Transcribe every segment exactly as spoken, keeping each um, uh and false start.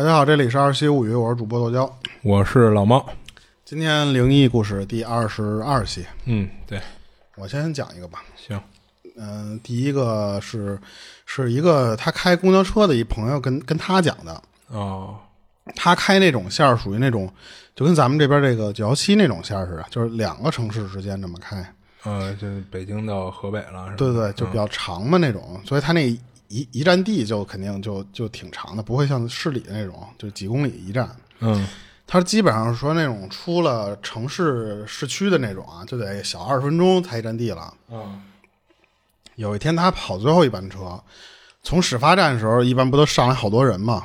大家好，这里是二七物语，我是主播豆椒，我是老猫。今天灵异故事第二十二期。嗯，对，我先讲一个吧。行，嗯、呃，第一个是是一个他开公交车的一朋友跟跟他讲的。哦，他开那种线儿属于那种，就跟咱们这边这个九幺七那种线儿似的，就是两个城市之间这么开。呃，就是北京到河北了，是吧？对对，就比较长嘛那种，嗯、所以他那。一一站地就肯定就就挺长的，不会像市里那种就几公里一站。嗯，他基本上说那种出了城市市区的那种啊，就得小二十分钟才一站地了。嗯，有一天他跑最后一班车，从始发站的时候一般不都上来好多人嘛，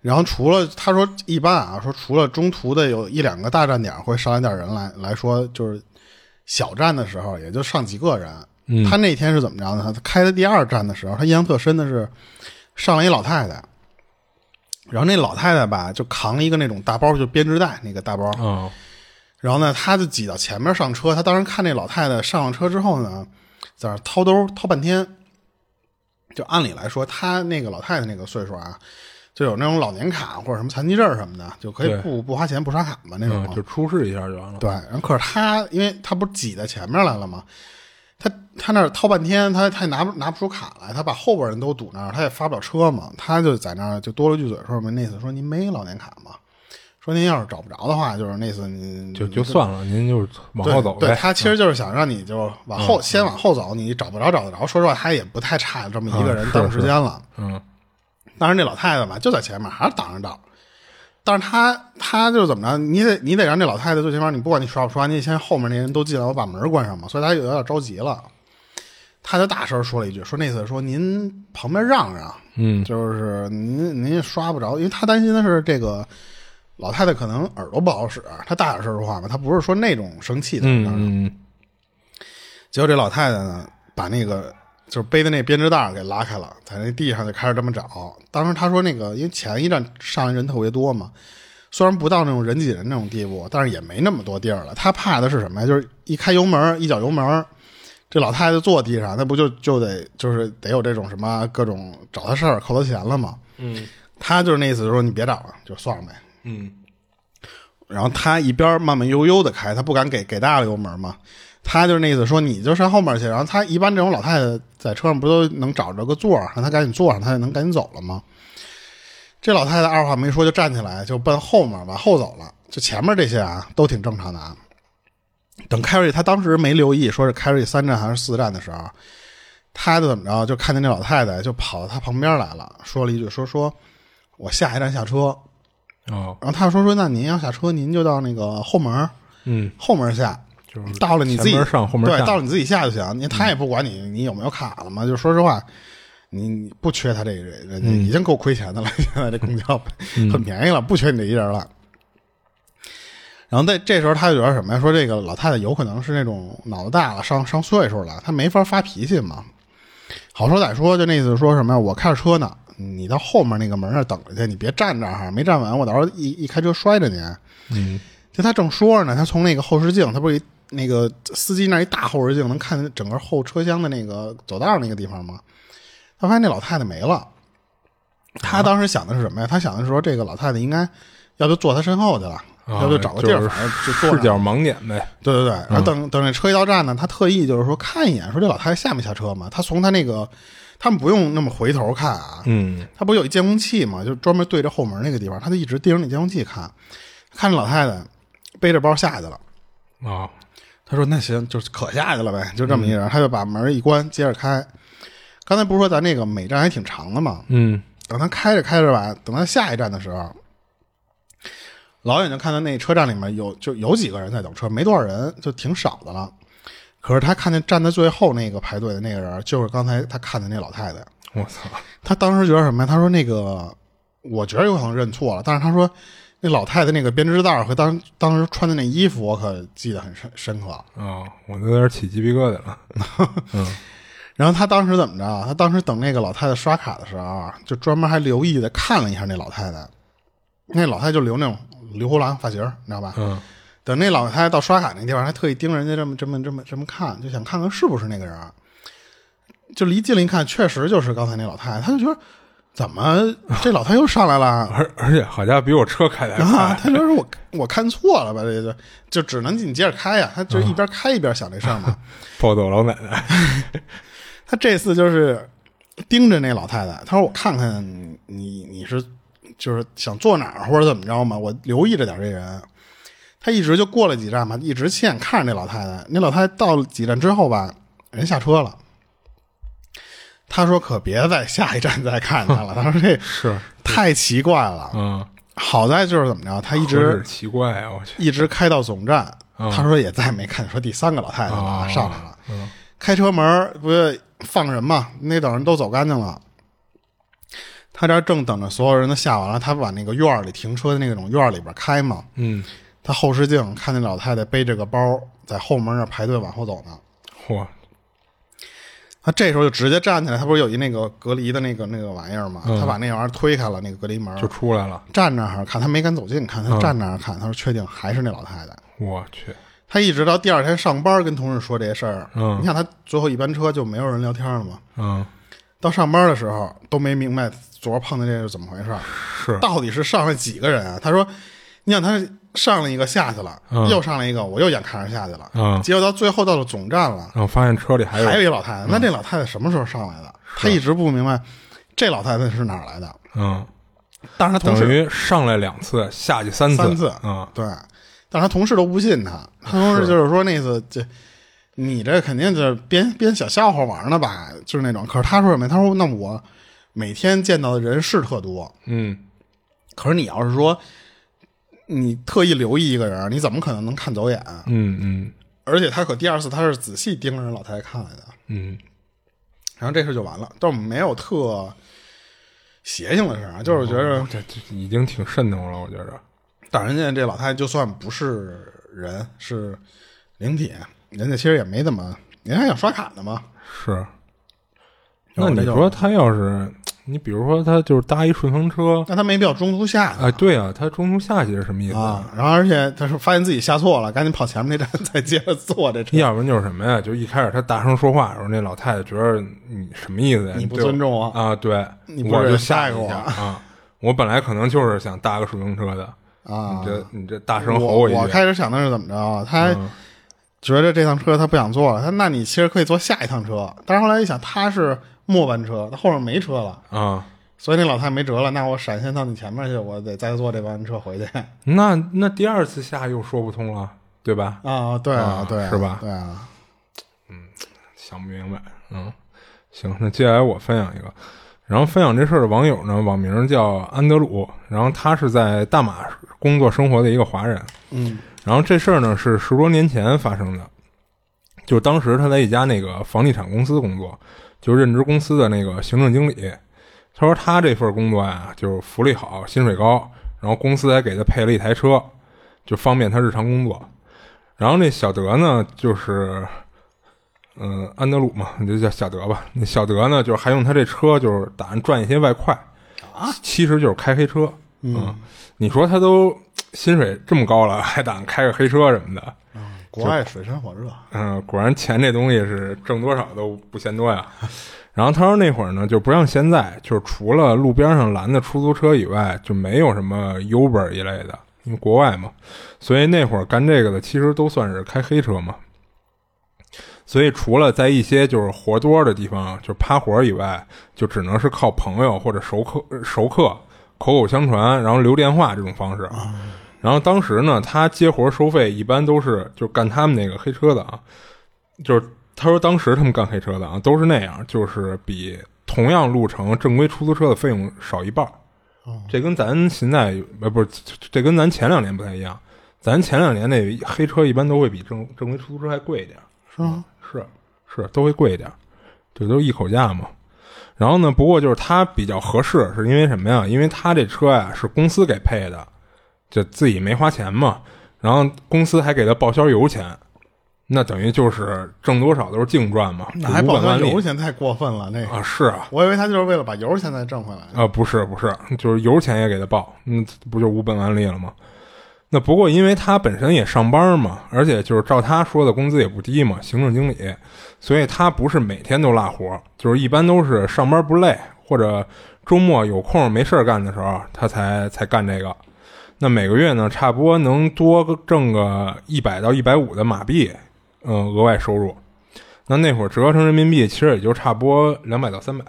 然后除了他说一般啊，说除了中途的有一两个大站点会上来点人来来说，就是小站的时候也就上几个人。嗯、他那天是怎么着呢？他开的第二站的时候，他印象特深的是上了一老太太，然后那老太太吧就扛了一个那种大包，就编织袋那个大包、哦、然后呢他就挤到前面上车，他当时看那老太太上了车之后呢在那掏兜掏半天，就按理来说他那个老太太那个岁数啊就有那种老年卡或者什么残疾证什么的，就可以不不花钱不刷卡嘛那种、嗯、就出示一下就完了。对，然后可是他因为他不是挤在前面来了吗，他他那掏半天，他他拿不拿不出卡来，他把后边人都堵那儿，他也发不了车嘛，他就在那儿就多了句嘴说嘛，那次说您没老年卡嘛，说您要是找不着的话，就是那次您就就算了，您就是往后走。对，对他其实就是想让你就往后、嗯、先往后走，你找不着找得着，说实话他也不太差这么一个人耽误时间了。嗯，当然那老太太吧就在前面还是挡着道，但是他他就是怎么着，你得你得让这老太太最起码你不管你刷不刷，你先后面那人都进来，我把门关上嘛，所以他有点着急了，他就大声说了一句，说那次说您旁边让让，嗯，就是您您刷不着，因为他担心的是这个老太太可能耳朵不好使，他大点声说话嘛，他不是说那种生气的，嗯嗯，结果这老太太呢把那个就是背的那编织袋给拉开了，在那地上就开始这么找。当时他说那个，因为前一站上来人特别多嘛，虽然不到那种人挤人那种地步，但是也没那么多地儿了。他怕的是什么呀？就是一开油门，一脚油门，这老太太坐地上，那不就就得就是得有这种什么各种找他事儿扣他钱了嘛。嗯，他就是那意思，就说你别找了，就算了呗。嗯，然后他一边慢慢悠悠的开，他不敢给给大了油门嘛。他就是那意思说你就上后面去，然后他一般这种老太太在车上不都能找着个座儿，让他赶紧坐上，他就能赶紧走了吗？这老太太二话没说就站起来就奔后面往后走了，就前面这些啊都挺正常的啊。等开出去，他当时没留意说是开出去三站还是四站的时候，他就怎么着就看见那老太太就跑到他旁边来了，说了一句说说我下一站下车。哦，然后他说说那您要下车您就到那个后门，嗯，后门下。就是到了你自己上后面对，到了你自己下就行。你他也不管你，你有没有卡了嘛？就说实话，你你不缺他这个人，嗯、已经够亏钱的了。现在这公交、嗯、很便宜了，不缺你这一人了。然后在这时候，他就觉得什么呀？说这个老太太有可能是那种脑子大了，上上岁数了，他没法发脾气嘛。好说歹说，就那意思说什么呀？我开着车呢，你到后面那个门那等着去，你别站这儿，没站完，我到时候一一开车摔着你。嗯，就他正说着呢，他从那个后视镜，他不是一。那个司机那一大后视镜能看整个后车厢的那个走道那个地方吗？他发现那老太太没了。他当时想的是什么呀？他想的是说这个老太太应该要就坐他身后去了，啊、要就找个地儿反正就坐。视角盲点呗。对对对。然后等等那车一到站呢，他特意就是说看一眼，说这老太太下没下车嘛？他从他那个他们不用那么回头看啊，嗯，他不有一监控器嘛，就专门对着后门那个地方，他就一直盯着那监控器看，看着老太太背着包下去了啊。哦，他说那行就是可下去了呗，就这么一人、嗯、他就把门一关接着开。刚才不是说咱那个每站还挺长的嘛，嗯，等他开着开着吧，等他下一站的时候，老远就看到那车站里面有就有几个人在等车，没多少人，就挺少的了。可是他看见站在最后那个排队的那个人就是刚才他看的那老太太。我操，他当时觉得什么呀？他说那个我觉得有可能认错了，但是他说那老太太那个编织袋和当当时穿的那衣服，我可记得很深深刻啊、哦！我有点起鸡皮疙瘩了。嗯，然后他当时怎么着？他当时等那个老太太刷卡的时候，就专门还留意的看了一下那老太太。那老太太就留那种留胡兰发型，你知道吧？嗯。等那老太太到刷卡那地方，还特意盯着人家这么这么这么这么看，就想看看是不是那个人。就离近了一看，确实就是刚才那老太太。他就觉得怎么这老太又上来了？而而且好家比我车开的还快、啊、他就说我我看错了吧，这就就只能你接着开呀、啊。他就一边开一边想这事儿嘛。暴走老奶奶，他这次就是盯着那老太太，他说我看看你你是就是想坐哪儿或者怎么着嘛，我留意着点这人。他一直就过了几站嘛，一直亲眼看着那老太太。那老太太到了几站之后吧，人下车了。他说可别在下一站再看他了，他说这是太奇怪了。嗯，好在就是怎么着，他一直奇怪啊，我去，一直开到总站、嗯、他说也再没看说第三个老太太了、哦、上来了、嗯、开车门不是放人嘛，那等人都走干净了，他这正等着所有人都下完了，他往那个院里停车的那种院里边开嘛，嗯，他后视镜看见老太太背着个包在后门那排队往后走呢。嚯！他这时候就直接站起来，他不是有一那个隔离的那个那个玩意儿吗、嗯、他把那玩意儿推开了，那个隔离门就出来了，站那儿看，他没敢走近看，他站那儿看、嗯、他说确定还是那老太太。我去！他一直到第二天上班跟同事说这些事儿、嗯、你看他最后一班车就没有人聊天了嘛，嗯，到上班的时候都没明白昨儿碰的这是怎么回事，是到底是上了几个人啊？他说你想他上了一个下去了、嗯、又上了一个，我又眼看着下去了、嗯、结果到最后到了总站了、嗯、发现车里还有还有一老太太、嗯、那这老太太什么时候上来的？他一直不明白这老太太是哪儿来的。嗯，但是他同事等于上来两次下去三次三次、嗯、对，但是他同事都不信他，他同事就是说那次这你这肯定就是编编小笑话玩呢吧，就是那种。可是他说什么，他说那我每天见到的人是特多，嗯，可是你要是说你特意留意一个人，你怎么可能能看走眼？嗯嗯。而且他可第二次他是仔细盯着人老太太看来的。嗯。然后这事就完了，但我没有特邪性的事啊，就是觉得、哦、这这已经挺慎重了，我觉着。但人家这老太太就算不是人，是灵体，人家其实也没怎么，人家还想刷卡呢嘛。是。那你说他要是。你比如说，他就是搭一顺风车，那他没必要中途下去。哎，对啊，他中途下去是什么意思啊？然后，而且他说发现自己下错了，赶紧跑前面那站再接着坐这车。要不然就是什么呀？就一开始他大声说话的时候，那老太太觉得你什么意思呀？你不尊重我啊？对，你不我就下一个我啊！我本来可能就是想搭个顺风车的啊，你这你这大声吼我一句。我开始想的是怎么着？他觉得这趟车他不想坐了，他那你其实可以坐下一趟车。但是后来一想，他是。末班车，他后面没车了啊、嗯，所以那老太太没辙了。那我闪现到你前面去，我得再坐这班车回去。那那第二次下又说不通了，对吧？啊，对啊，对啊，是吧？对啊，嗯，想不明白。嗯，行，那接下来我分享一个，然后分享这事儿的网友呢，网名叫安德鲁，然后他是在大马工作生活的一个华人。嗯，然后这事儿呢是十多年前发生的，就当时他在一家那个房地产公司工作。就任职公司的那个行政经理，他说他这份工作啊，就是福利好，薪水高，然后公司还给他配了一台车，就方便他日常工作。然后那小德呢，就是，嗯、呃，安德鲁嘛，就叫小德吧。那小德呢，就是还用他这车，就是打算赚一些外快啊，其实就是开黑车。嗯，嗯你说他都薪水这么高了，还打算开个黑车什么的？嗯国外水深火热，嗯，果然钱这东西是挣多少都不嫌多呀。然后他说那会儿呢，就不像现在，就是除了路边上拦的出租车以外，就没有什么 Uber 一类的，因为国外嘛，所以那会儿干这个的其实都算是开黑车嘛。所以除了在一些就是活多的地方就趴活以外，就只能是靠朋友或者熟客、熟客口口相传，然后留电话这种方式。嗯然后当时呢，他接活收费一般都是就干他们那个黑车的啊，就是他说当时他们干黑车的啊，都是那样，就是比同样路程正规出租车的费用少一半。这跟咱现在呃不是，这跟咱前两年不太一样，咱前两年那黑车一般都会比正正规出租车还贵一点，是吗？是是都会贵一点，这都是一口价嘛。然后呢，不过就是他比较合适，是因为什么呀？因为他这车呀、啊、是公司给配的。就自己没花钱嘛，然后公司还给他报销油钱，那等于就是挣多少都是净赚嘛。那还报销油钱太过分了，那个啊是啊，我以为他就是为了把油钱再挣回来啊、呃，不是不是，就是油钱也给他报，那不就无本万利了吗？那不过因为他本身也上班嘛，而且就是照他说的工资也不低嘛，行政经理，所以他不是每天都落活，就是一般都是上班不累或者。周末有空没事干的时候他才才干这个。那每个月呢差不多能多挣个一百到一百五的马币嗯、呃、额外收入。那那会儿折合成人民币其实也就差不多两百到三百。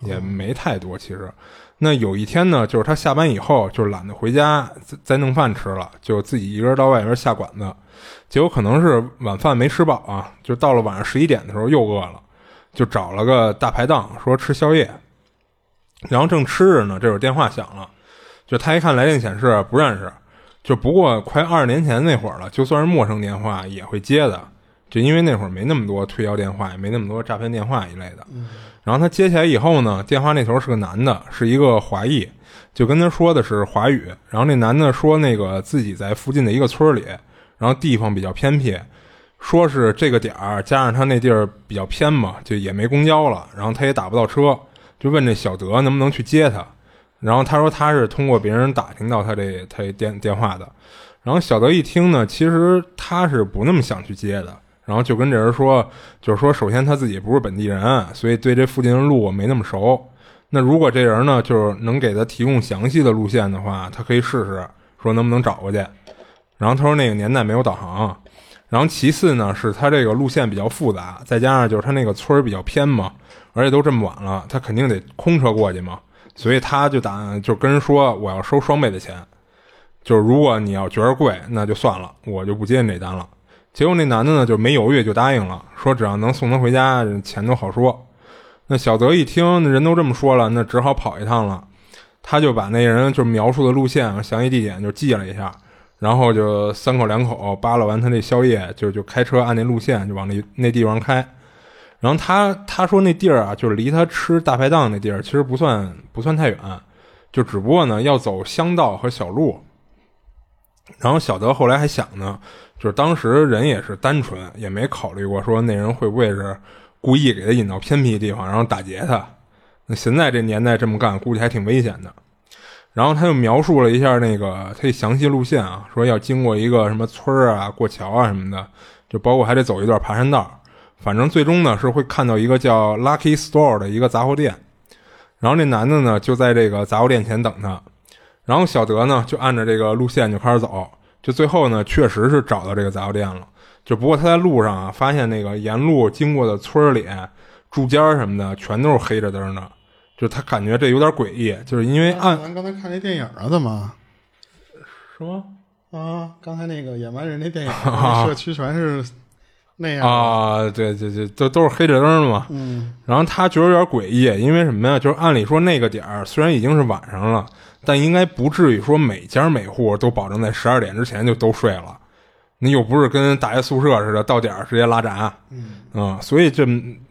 也没太多其实。那有一天呢就是他下班以后就懒得回家再弄饭吃了，就自己一个人到外边下馆子。结果可能是晚饭没吃饱啊，就到了晚上十一点的时候又饿了，就找了个大排档说吃宵夜。然后正吃着呢，这会儿电话响了，就他一看来电显示不认识，就不过快二十年前那会儿了，就算是陌生电话也会接的，就因为那会儿没那么多推销电话，也没那么多诈骗电话一类的。然后他接起来以后呢，电话那头是个男的，是一个华裔，就跟他说的是华语。然后那男的说那个自己在附近的一个村里，然后地方比较偏僻，说是这个点儿加上他那地儿比较偏嘛，就也没公交了，然后他也打不到车，就问这小德能不能去接他。然后他说他是通过别人打听到他这他这电电话的。然后小德一听呢，其实他是不那么想去接的，然后就跟这人说，就是说首先他自己不是本地人，所以对这附近的路我没那么熟。那如果这人呢就是能给他提供详细的路线的话，他可以试试说能不能找过去。然后他说那个年代没有导航。然后其次呢是他这个路线比较复杂，再加上就是他那个村比较偏嘛，而且都这么晚了，他肯定得空车过去嘛，所以他就打就跟人说我要收双倍的钱，就是如果你要觉得贵那就算了，我就不接你这单了。结果那男的呢就没犹豫就答应了，说只要能送他回家钱都好说。那小泽一听那人都这么说了，那只好跑一趟了。他就把那人就描述的路线详细地点就记了一下，然后就三口两口扒拉完他那宵夜，就就开车按那路线就往那那地方开。然后他他说那地儿啊就是离他吃大排档那地儿其实不算不算太远，就只不过呢要走乡道和小路。然后小德后来还想呢，就是当时人也是单纯，也没考虑过说那人会不会是故意给他引到偏僻的地方然后打劫他。那现在这年代这么干估计还挺危险的。然后他就描述了一下那个他详细路线啊，说要经过一个什么村啊过桥啊什么的，就包括还得走一段爬山道。反正最终呢是会看到一个叫 Lucky Store 的一个杂货店，然后那男的呢就在这个杂货店前等他，然后小德呢就按着这个路线就开始走，就最后呢确实是找到这个杂货店了。就不过他在路上啊发现那个沿路经过的村里住家什么的全都是黑着灯的，就他感觉这有点诡异，就是因为按咱刚才看那电影啊怎么什么啊，刚才那个野蛮人那电影、啊、那社区全是那样啊，对对对，都都是黑着灯嘛。嗯，然后他觉得有点诡异，因为什么呀？就是按理说那个点儿虽然已经是晚上了，但应该不至于说每家每户都保证在十二点之前就都睡了。你又不是跟大学宿舍似的，到点儿直接拉闸。嗯，嗯，所以这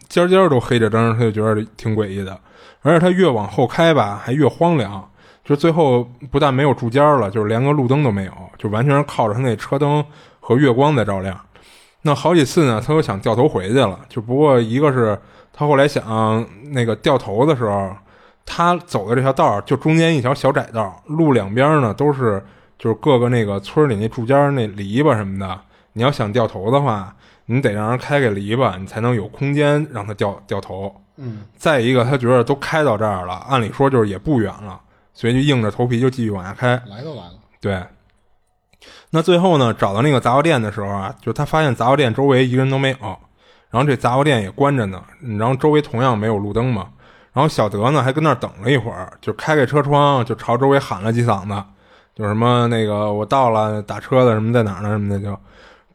尖尖都黑着灯，他就觉得挺诡异的。而且他越往后开吧，还越荒凉。就最后不但没有住家了，就是连个路灯都没有，就完全是靠着他那车灯和月光在照亮。那好几次呢他都想掉头回去了，就不过一个是他后来想那个掉头的时候，他走的这条道就中间一条小窄道，路两边呢都是就是各个那个村里那住家那篱笆什么的，你要想掉头的话你得让人开给篱笆，你才能有空间让他掉掉头。嗯，再一个他觉得都开到这儿了，按理说就是也不远了，所以就硬着头皮就继续往下开，来都来了。对，那最后呢找到那个杂货店的时候啊，就他发现杂货店周围一个人都没有，然后这杂货店也关着呢，然后周围同样没有路灯嘛。然后小德呢还跟那儿等了一会儿，就开开车窗就朝周围喊了几嗓子，就什么那个我到了打车的什么在哪儿呢什么的。就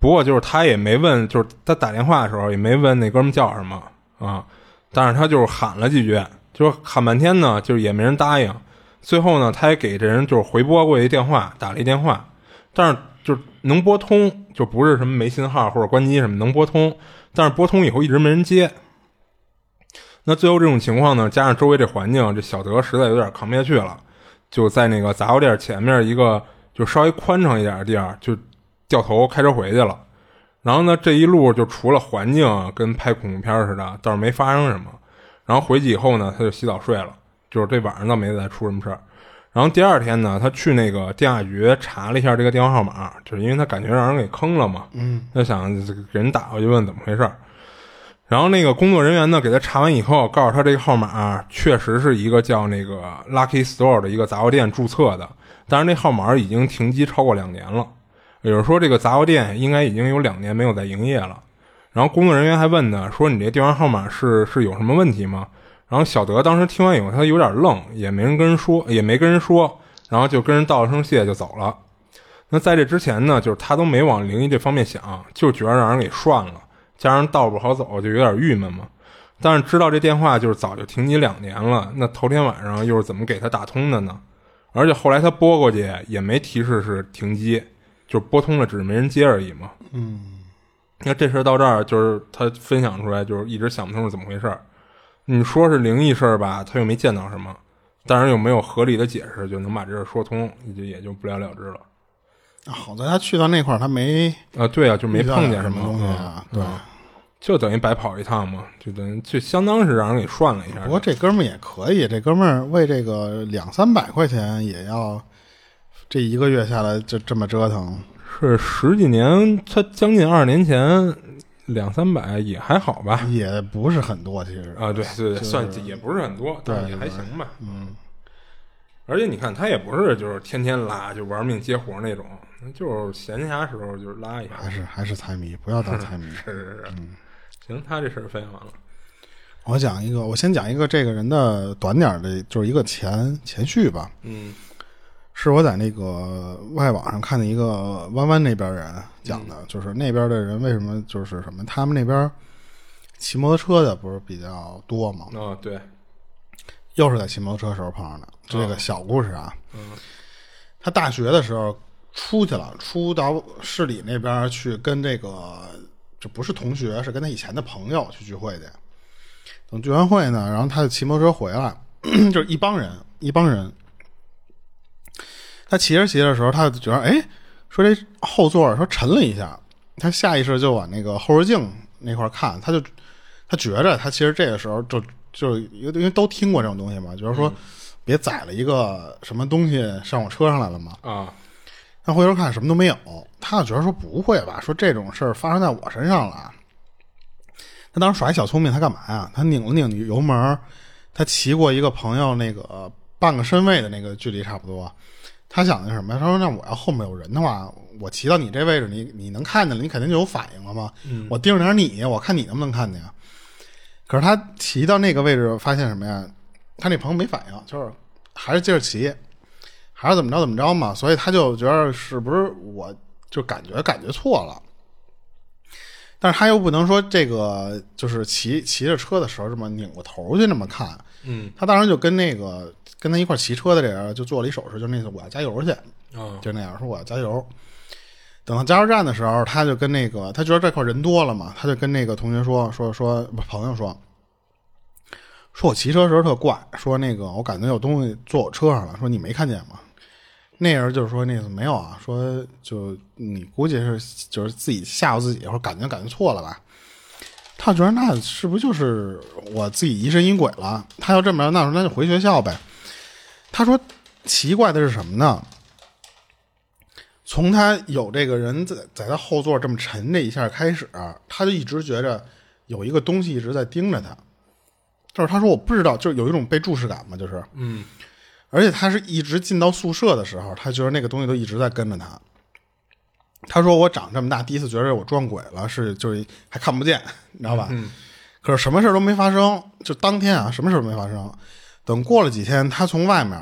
不过就是他也没问，就是他打电话的时候也没问那哥们叫什么啊，但是他就是喊了几句，就喊半天呢就是也没人答应。最后呢他也给这人就是回拨过一电话，打了一电话，但是就能拨通，就不是什么没信号或者关机什么，能拨通，但是拨通以后一直没人接。那最后这种情况呢加上周围这环境，这小德实在有点扛不下去了，就在那个杂货店前面一个就稍微宽敞一点的地儿就掉头开车回去了。然后呢这一路就除了环境、啊、跟拍恐怖片似的倒是没发生什么。然后回去以后呢他就洗澡睡了，就是这晚上倒没再出什么事儿。然后第二天呢他去那个电话局查了一下这个电话号码，就是因为他感觉让人给坑了嘛，嗯，他想给人打过去问怎么回事。然后那个工作人员呢给他查完以后告诉他这个号码、啊、确实是一个叫那个 Lucky Store 的一个杂货店注册的，但是那号码已经停机超过两年了，也就是说这个杂货店应该已经有两年没有在营业了。然后工作人员还问他说你这电话号码是是有什么问题吗？然后小德当时听完以后他有点愣，也没人跟人说也没跟人说，然后就跟人道了声谢就走了。那在这之前呢就是他都没往灵异这方面想，就觉得让人给涮了，加上道不好走就有点郁闷嘛。但是知道这电话就是早就停机两年了，那头天晚上又是怎么给他打通的呢？而且后来他拨过去也没提示是停机，就拨通了只是没人接而已嘛。嗯，那这事到这儿就是他分享出来就是一直想不通是怎么回事，你说是灵异事吧他又没见到什么，但是又没有合理的解释就能把这事说通，也就也就不了了之了。好在他去到那块儿他没啊，对啊，就没碰见什么东西啊、嗯、对啊，就等于白跑一趟嘛，就等于就相当是让人给涮了一下。不过这哥们儿也可以，这哥们儿为这个两三百块钱也要这一个月下来就这么折腾，是十几年，他将近二十年前两三百也还好吧，也不是很多其实啊，对对对、就是、算也不是很多，但也还行吧。对对对，嗯，而且你看他也不是就是天天拉就玩命接活那种，就是闲暇时候就是拉一下，还是还是财迷，不要当财迷。是是是、嗯，行，他这事儿分享完了。我讲一个，我先讲一个这个人的短点的，就是一个前前序吧。嗯，是我在那个外网上看的一个弯弯那边人讲的，嗯、就是那边的人为什么就是什么，他们那边骑摩托车的不是比较多吗？哦，对。又是在骑摩托车时候碰上的这个小故事啊、哦嗯、他大学的时候出去了，出到市里那边去跟这个这不是同学，是跟他以前的朋友去聚会去，等聚完会呢，然后他就骑摩托车回来，就是一帮人一帮人，他骑着骑着的时候他就觉得哎，说这后座说沉了一下，他下意识就往那个后视镜那块看，他就他觉着他其实这个时候就就是因为都听过这种东西嘛，就是说别载了一个什么东西上我车上来了嘛。啊，他回头看什么都没有，他就觉得说不会吧，说这种事儿发生在我身上了。他当时耍一小聪明，他干嘛呀？他拧了拧油门，他骑过一个朋友那个半个身位的那个距离差不多。他想的是什么？他说那我要后面有人的话，我骑到你这位置，你你能看见了，你肯定就有反应了嘛。嗯、我盯着点你，我看你能不能看见。可是他骑到那个位置发现什么呀，他那朋友没反应，就是还是接着骑，还是怎么着怎么着嘛，所以他就觉得是不是我就感觉感觉错了，但是他又不能说这个就是骑骑着车的时候这么拧过头去那么看，嗯，他当时就跟那个跟他一块骑车的这人就做了一手势，就那次我要加油去啊，就那样说我要加油。等到加油站的时候，他就跟那个他觉得这块人多了嘛，他就跟那个同学说说说朋友说说我骑车的时候特怪，说那个我感觉有东西坐我车上了，说你没看见吗？那人就是说那个没有啊，说就你估计是就是自己吓唬自己，或者感觉感觉错了吧。他觉得那是不是就是我自己疑神疑鬼了？他要这么着，那那就回学校呗。他说奇怪的是什么呢？从他有这个人在在他后座这么沉这一下开始、啊，他就一直觉着有一个东西一直在盯着他。就是他说我不知道，就是有一种被注视感嘛，就是嗯。而且他是一直进到宿舍的时候，他觉得那个东西都一直在跟着他。他说我长这么大第一次觉得我撞鬼了，是就是还看不见，你知道吧？嗯。可是什么事都没发生，就当天啊什么事都没发生。等过了几天，他从外面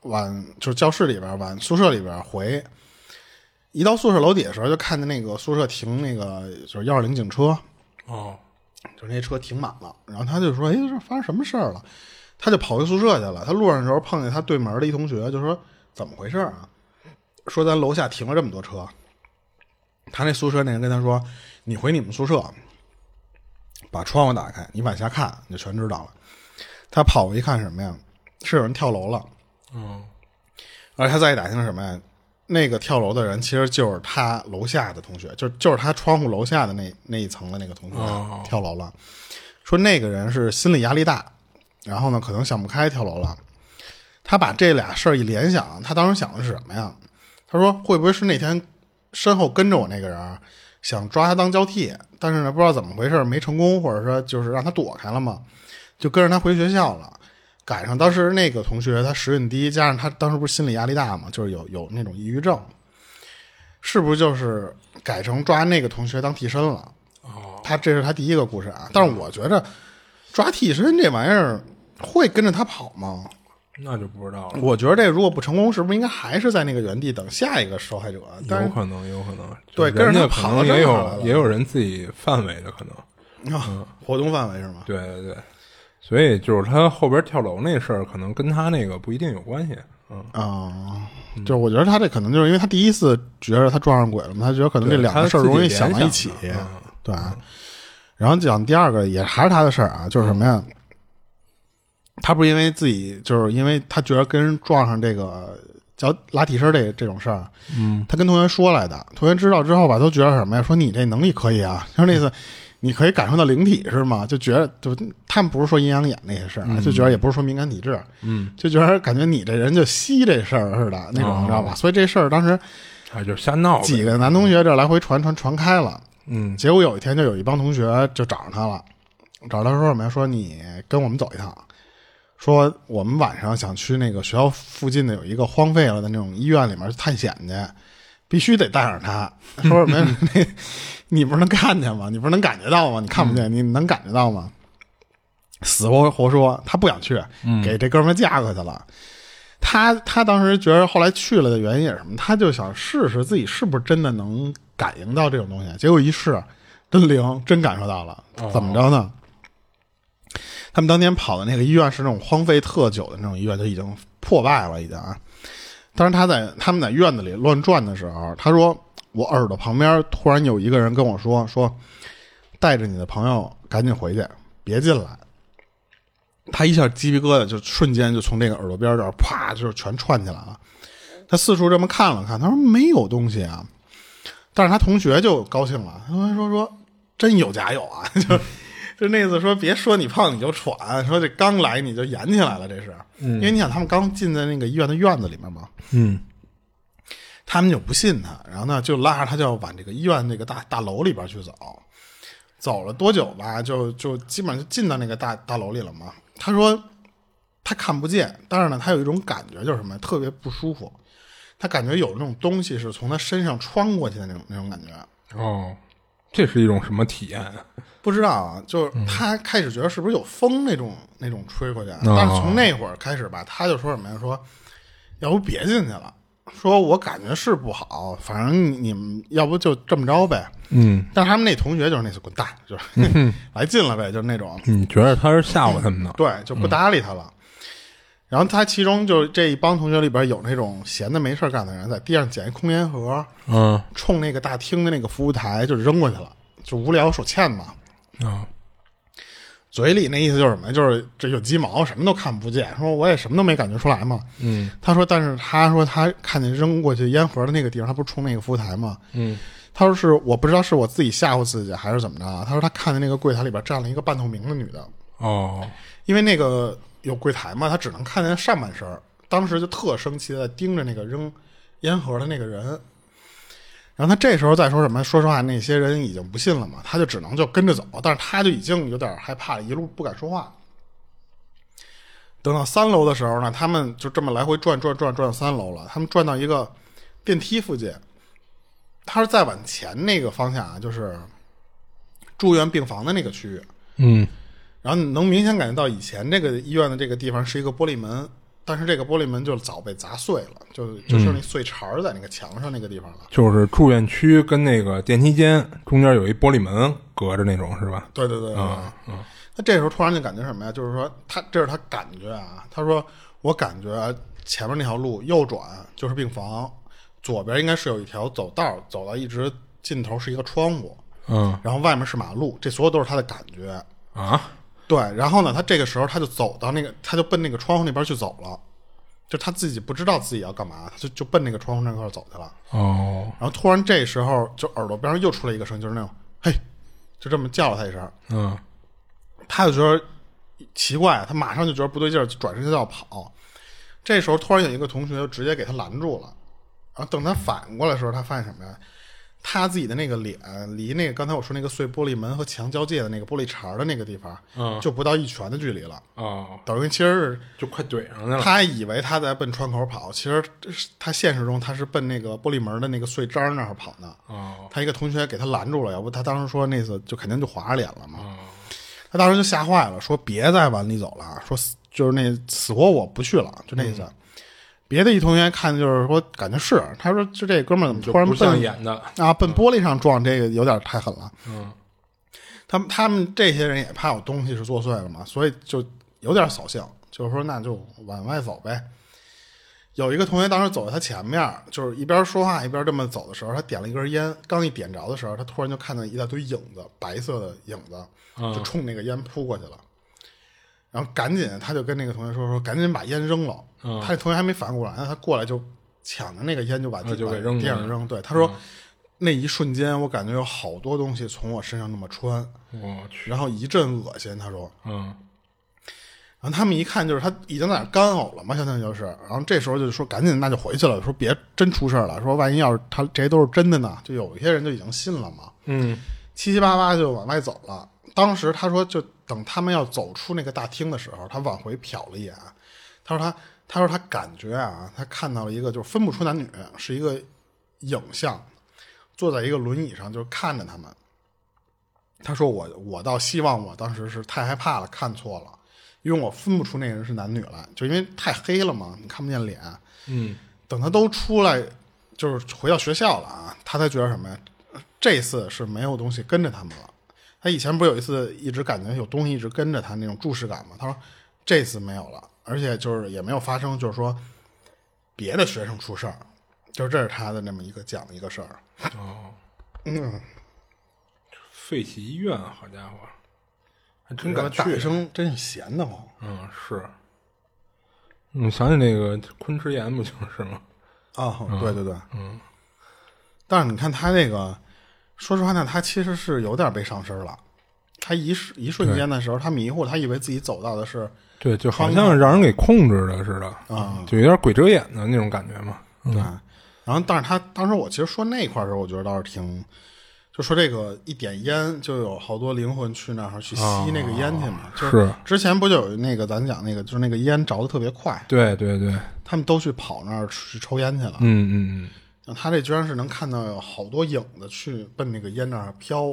往就是教室里边往宿舍里边回。一到宿舍楼底的时候，就看见那个宿舍停那个就是一二零警车，哦，就是那车停满了。然后他就说：“哎，这发生什么事儿了？”他就跑去宿舍去了。他路上的时候碰见他对门的一同学，就说：“怎么回事啊？”说咱楼下停了这么多车。他那宿舍那人跟他说：“你回你们宿舍，把窗户打开，你往下看，你就全知道了。”他跑过去看什么呀？是有人跳楼了。嗯，而他再一打听什么呀？那个跳楼的人其实就是他楼下的同学，就就是他窗户楼下的那那一层的那个同学、哦、跳楼了。说那个人是心理压力大，然后呢可能想不开跳楼了。他把这俩事儿一联想，他当时想的是什么呀？他说会不会是那天身后跟着我那个人，想抓他当交替，但是呢不知道怎么回事没成功，或者说就是让他躲开了嘛，就跟着他回学校了。赶上当时那个同学他时运低，加上他当时不是心理压力大嘛，就是有有那种抑郁症，是不是就是改成抓那个同学当替身了？哦，他这是他第一个故事啊。但是我觉着抓替身这玩意儿会跟着他跑吗？那就不知道了。我觉得这如果不成功，是不是应该还是在那个原地等下一个受害者？有可能，有可能。对，跟着他跑也有也有人自己范围的可能啊、嗯，活动范围是吗？对对对。所以就是他后边跳楼那事儿，可能跟他那个不一定有关系。嗯啊、嗯，就是我觉得他这可能就是因为他第一次觉得他撞上鬼了嘛，他觉得可能这两个事儿容易想到一起，对。嗯对啊、然后讲第二个也还是他的事儿啊，就是什么呀？嗯他不是因为自己，就是因为他觉得跟人撞上这个叫拉替身这这种事儿，嗯，他跟同学说来的。同学知道之后吧，都觉得什么呀？说你这能力可以啊，就是那次你可以感受到灵体是吗？就觉得就他们不是说阴阳眼那些事儿、嗯，就觉得也不是说敏感体质，嗯，就觉得感觉你这人就吸这事儿似的那种，你知道吧？所以这事儿当时啊就瞎闹，几个男同学这来回传传传开了，嗯，结果有一天就有一帮同学就找上他了，找他说什么呀？说你跟我们走一趟。说我们晚上想去那个学校附近的有一个荒废了的那种医院里面探险去，必须得带上他。说什么那你不是能看见吗？你不是能感觉到吗？你看不见、嗯、你能感觉到吗？死活活说他不想去，给这哥们架过去了。嗯、他他当时觉得后来去了的原因也是什么？他就想试试自己是不是真的能感应到这种东西。结果一试，真灵，真感受到了。怎么着呢？哦他们当天跑的那个医院是那种荒废特久的那种医院，就已经破败了，已经啊。但是他在他们在院子里乱转的时候，他说：“我耳朵旁边突然有一个人跟我说，说带着你的朋友赶紧回去，别进来。”他一下鸡皮疙瘩就瞬间就从这个耳朵边这儿啪就全串起来了。他四处这么看了看，他说没有东西啊。但是他同学就高兴了，他同学说说真有假有啊，就。嗯就那次说，别说你胖你就喘，说这刚来你就演起来了，这是、嗯，因为你想他们刚进在那个医院的院子里面嘛，嗯，他们就不信他，然后呢就拉着他就要往这个医院那个大大楼里边去走，走了多久吧，就就基本上就进到那个大大楼里了嘛。他说他看不见，但是呢他有一种感觉就是什么，特别不舒服，他感觉有那种东西是从他身上穿过去的那种那种感觉。哦，这是一种什么体验？不知道啊，就是他开始觉得是不是有风那种、嗯、那种吹过去，但是从那会儿开始吧，他就说什么呀？说要不别进去了，说我感觉是不好，反正你们要不就这么着呗。嗯，但是他们那同学就是那次滚蛋，就是、嗯、来劲了呗，就是那种。你觉得他是吓唬他们的、嗯？对，就不搭理他了。嗯、然后他其中就这一帮同学里边有那种闲的没事干的人，在地上捡一空烟盒，嗯，冲那个大厅的那个服务台就扔过去了，就无聊手欠嘛。啊、哦，嘴里那意思就是什么？就是这有鸡毛，什么都看不见。说我也什么都没感觉出来嘛。嗯，他说，但是他说他看见扔过去烟盒的那个地方，他不是冲那个服务台嘛？嗯，他说是我不知道是我自己吓唬自己还是怎么着、啊。他说他看见那个柜台里边站了一个半透明的女的。哦，因为那个有柜台嘛，他只能看见上半身。当时就特生气的盯着那个扔烟盒的那个人。然后他这时候再说什么，说实话那些人已经不信了嘛，他就只能就跟着走，但是他就已经有点害怕了，一路不敢说话。等到三楼的时候呢，他们就这么来回转转转转到三楼了，他们转到一个电梯附近，他是再往前那个方向啊，就是住院病房的那个区域，嗯，然后能明显感觉到以前这个医院的这个地方是一个玻璃门，但是这个玻璃门就早被砸碎了，就就是那碎茬在那个墙上那个地方了。就是住院区跟那个电梯间中间有一玻璃门隔着那种，是吧？对对对对。嗯嗯。他这时候突然就感觉什么呀？就是说他这是他感觉啊，他说我感觉前面那条路右转就是病房，左边应该是有一条走道，走到一直尽头是一个窗户，嗯，然后外面是马路，这所有都是他的感觉啊。对，然后呢，他这个时候他就走到那个，他就奔那个窗户那边去走了，就他自己不知道自己要干嘛，他就就奔那个窗户那块走去了。哦。然后突然这时候，就耳朵边上又出来一个声音，就是那种嘿，就这么叫了他一声。嗯。他就觉得奇怪，他马上就觉得不对劲儿，转身就要跑。这时候突然有一个同学就直接给他拦住了，然后等他反过来的时候，他发现什么呀？他自己的那个脸离那个刚才我说那个碎玻璃门和墙交界的那个玻璃碴的那个地方、嗯、就不到一拳的距离了、哦、等于其实就快怼上了。他以为他在奔窗口跑，其实他现实中他是奔那个玻璃门的那个碎渣那儿跑的、哦、他一个同学给他拦住了，要不他当时说那次就肯定就滑脸了嘛、哦、他当时就吓坏了，说别再往里走了，说就是那死活我不去了，就那次、嗯、别的一同学看就是说感觉是他说就这哥们儿怎么突然奔不像演的啊，奔玻璃上撞，这个有点太狠了。嗯，他们他们这些人也怕有东西是作祟了嘛，所以就有点扫兴，就是说那就往外走呗。有一个同学当时走在他前面，就是一边说话一边这么走的时候，他点了一根烟，刚一点着的时候，他突然就看到一大堆影子，白色的影子就冲那个烟扑过去了。嗯，然后赶紧他就跟那个同学说说赶紧把烟扔了、嗯、他同学还没反应过来，他过来就抢着那个烟就把地上扔扔。对，他说、嗯、那一瞬间我感觉有好多东西从我身上那么穿，然后一阵恶心，他说嗯，然后他们一看就是他已经在那干呕了嘛，相当于就是，然后这时候就说赶紧那就回去了，说别真出事了，说万一要是他这些都是真的呢，就有一些人就已经信了嘛，嗯，七七八八就往外走了。当时他说就等他们要走出那个大厅的时候，他往回瞟了一眼，他说他他说他感觉啊，他看到了一个就是分不出男女，是一个影像坐在一个轮椅上，就是看着他们。他说我我倒希望我当时是太害怕了看错了，因为我分不出那人是男女来，就因为太黑了嘛，你看不见脸。嗯，等他都出来就是回到学校了啊，他才觉得什么呀，这次是没有东西跟着他们了。他以前不是有一次一直感觉有东西一直跟着他那种注视感吗？他说这次没有了，而且就是也没有发生就是说别的学生出事儿，就是这是他的那么一个讲的一个事儿。哦，嗯，废弃医院啊，好家伙，还真敢去，大学生真是闲的慌。嗯，是。你想起那个昆池岩不就是吗？哦，对对对，嗯。但是你看他那个。说实话呢，他其实是有点被上身了。他一一瞬间的时候，他迷糊，他以为自己走到的是对，就好像让人给控制的似的啊、嗯，就有点鬼遮眼的那种感觉嘛。对、嗯，然后但是他当时我其实说那块的时候，我觉得倒是挺，就说这个一点烟就有好多灵魂去那儿去吸那个烟去嘛。哦、就是之前不就有那个咱讲那个，就是那个烟着的特别快。对对对，他们都去跑那儿去抽烟去了。嗯嗯嗯。他这居然是能看到有好多影子去奔那个烟那儿飘，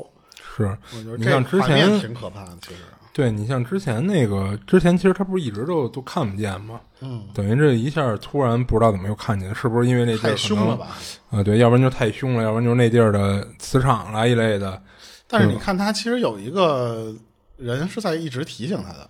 是我觉得这画面挺可怕的。其实，对你像之前那个，之前其实他不是一直都都看不见吗？嗯，等于这一下突然不知道怎么又看见，是不是因为那地儿太凶了吧？啊、呃，对，要不然就太凶了，要不然就是那地儿的磁场啦一类的。但是你看他其实有一个人是在一直提醒他的，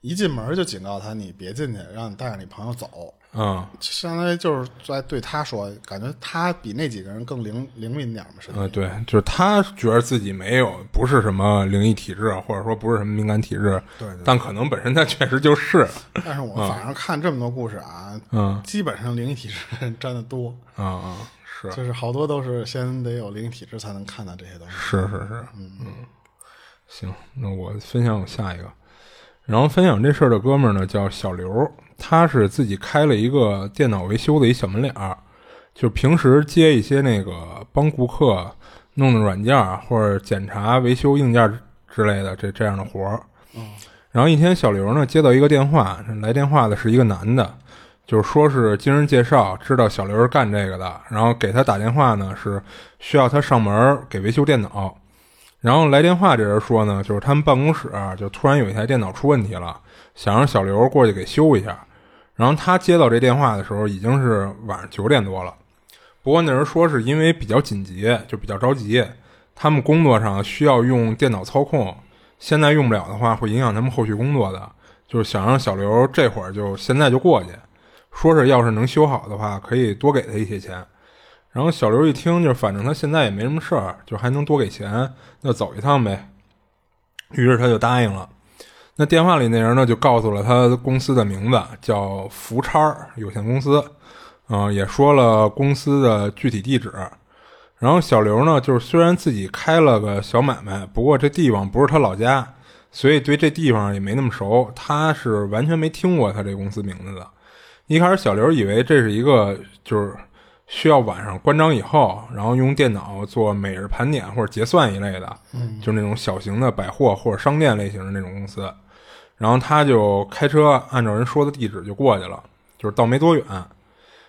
一进门就警告他你别进去，让你带着你朋友走。嗯，相当于就是在对他说，感觉他比那几个人更灵灵敏点嘛，是吧？嗯，对，就是他觉得自己没有，不是什么灵异体质，或者说不是什么敏感体质， 对, 对, 对，但可能本身他确实就是。但是我反正看这么多故事啊，嗯，基本上灵异体质占的多啊啊、嗯嗯，是，就是好多都是先得有灵异体质才能看到这些东西。是是是，嗯嗯，行，那我分享我下一个。然后分享这事儿的哥们儿呢叫小刘，他是自己开了一个电脑维修的一小门脸儿，就平时接一些那个帮顾客弄的软件或者检查维修硬件之类的这这样的活儿。然后一天小刘呢接到一个电话，来电话的是一个男的，就是说是经人介绍知道小刘是干这个的，然后给他打电话呢是需要他上门给维修电脑。然后来电话这人说呢，就是他们办公室啊，就突然有一台电脑出问题了，想让小刘过去给修一下。然后他接到这电话的时候已经是晚上九点多了，不过那人说是因为比较紧急，就比较着急，他们工作上需要用电脑操控，现在用不了的话会影响他们后续工作的，就是想让小刘这会儿就现在就过去，说是要是能修好的话可以多给他一些钱。然后小刘一听，就反正他现在也没什么事儿，就还能多给钱，那走一趟呗。于是他就答应了。那电话里那人呢，就告诉了他公司的名字，叫福叉有限公司，嗯、呃，也说了公司的具体地址。然后小刘呢，就是虽然自己开了个小买卖，不过这地方不是他老家，所以对这地方也没那么熟，他是完全没听过他这公司名字的。一开始小刘以为这是一个就是。需要晚上关张以后，然后用电脑做每日盘点或者结算一类的，嗯，就是那种小型的百货或者商店类型的那种公司。然后他就开车按照人说的地址就过去了，就是到没多远。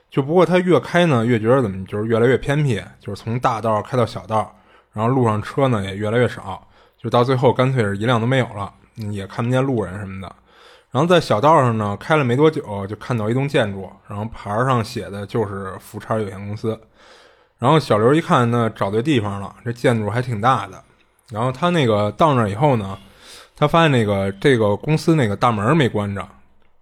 就不过他越开呢越觉得怎么就是越来越偏僻，就是从大道开到小道，然后路上车呢也越来越少，就到最后干脆是一辆都没有了，也看不见路人什么的。然后在小道上呢开了没多久，就看到一栋建筑，然后牌上写的就是福差有限公司。然后小刘一看呢找对地方了，这建筑还挺大的。然后他那个到那以后呢，他发现那个这个公司那个大门没关着，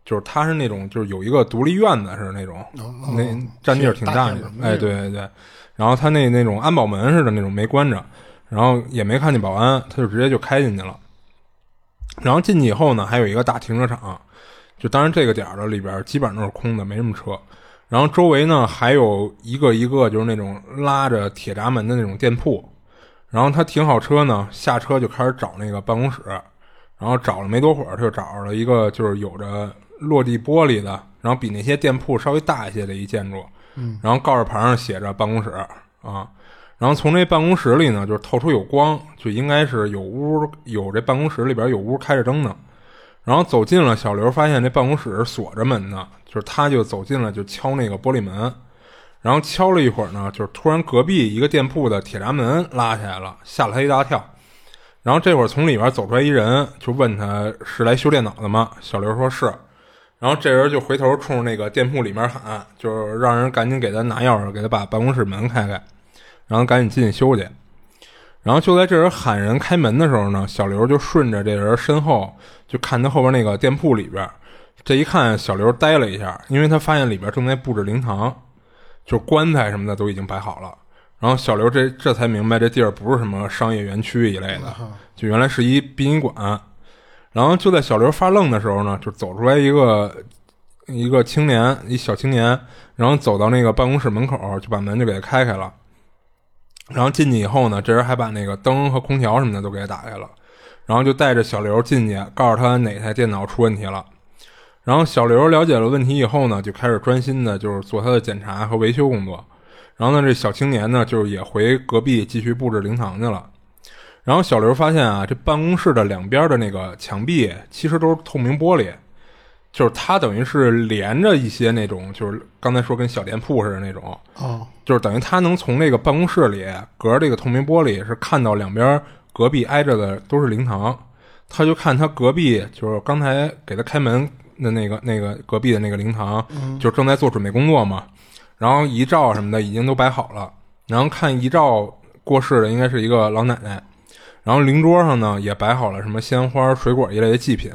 就是他是那种就是有一个独立院子是那种、哦哦、那占地儿挺大的，哎对对对。然后他那那种安保门似的那种没关着，然后也没看见保安，他就直接就开进去了。然后进去以后呢还有一个大停车场，就当然这个点的里边基本上都是空的，没什么车。然后周围呢还有一个一个就是那种拉着铁闸门的那种店铺。然后他停好车呢下车就开始找那个办公室，然后找了没多会儿他就找了一个就是有着落地玻璃的，然后比那些店铺稍微大一些的一建筑，嗯，然后告示牌上写着办公室啊。然后从这办公室里呢就是透出有光，就应该是有屋，有这办公室里边有屋开着灯呢。然后走进了，小刘发现这办公室锁着门呢，就是他就走进了就敲那个玻璃门，然后敲了一会儿呢，就是突然隔壁一个店铺的铁闸门拉起来了，吓了他一大跳。然后这会儿从里边走出来一人，就问他是来修电脑的吗？小刘说是。然后这人就回头冲那个店铺里面喊，就是让人赶紧给他拿钥匙，给他把办公室门开开，然后赶紧进去修去。然后就在这人喊人开门的时候呢，小刘就顺着这人身后就看他后边那个店铺里边，这一看小刘呆了一下，因为他发现里边正在布置灵堂，就棺材什么的都已经摆好了。然后小刘这这才明白这地儿不是什么商业园区一类的，就原来是一殡仪馆。然后就在小刘发愣的时候呢，就走出来一个一个青年，一小青年，然后走到那个办公室门口，就把门就给他开开了。然后进去以后呢，这人还把那个灯和空调什么的都给他打开了，然后就带着小刘进去，告诉他哪台电脑出问题了。然后小刘了解了问题以后呢，就开始专心的就是做他的检查和维修工作。然后呢，这小青年呢就是也回隔壁继续布置灵堂去了。然后小刘发现啊，这办公室的两边的那个墙壁其实都是透明玻璃，就是它等于是连着一些那种，就是刚才说跟小店铺似的那种，哦，就是等于他能从那个办公室里隔着这个透明玻璃是看到两边隔壁挨着的都是灵堂，他就看他隔壁就是刚才给他开门的那个那个隔壁的那个灵堂，就正在做准备工作嘛，然后遗照什么的已经都摆好了，然后看遗照过世的应该是一个老奶奶，然后灵桌上呢也摆好了什么鲜花、水果一类的祭品。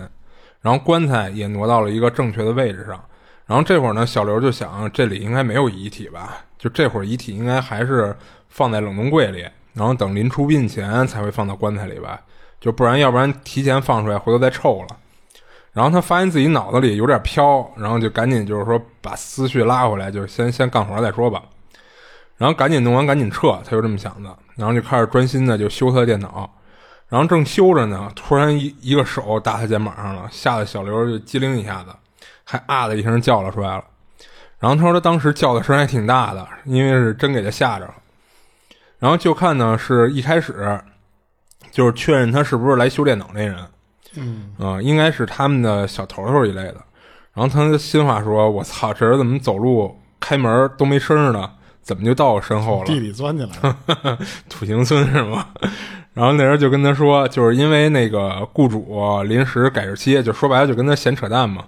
然后棺材也挪到了一个正确的位置上。然后这会儿呢，小刘就想这里应该没有遗体吧，就这会儿遗体应该还是放在冷冻柜里，然后等临出殡前才会放到棺材里吧，就不然要不然提前放出来回头再臭了。然后他发现自己脑子里有点飘，然后就赶紧就是说把思绪拉回来，就先先干活再说吧，然后赶紧弄完赶紧撤，他就这么想的。然后就开始专心的就修他的电脑，然后正修着呢，突然一一个手搭他肩膀上了，吓得小刘就机灵一下子，还啊的一声叫了出来了。然后他说他当时叫的声还挺大的，因为是真给他吓着了。然后就看呢，是一开始就是确认他是不是来修电脑那人，嗯，啊、呃，应该是他们的小头头一类的。然后他心话说：“我操，这人怎么走路开门都没声呢？怎么就到我身后了？地里钻进来了，土行孙是吗？”然后那人就跟他说，就是因为那个雇主临时改日期，就说白了就跟他闲扯淡嘛，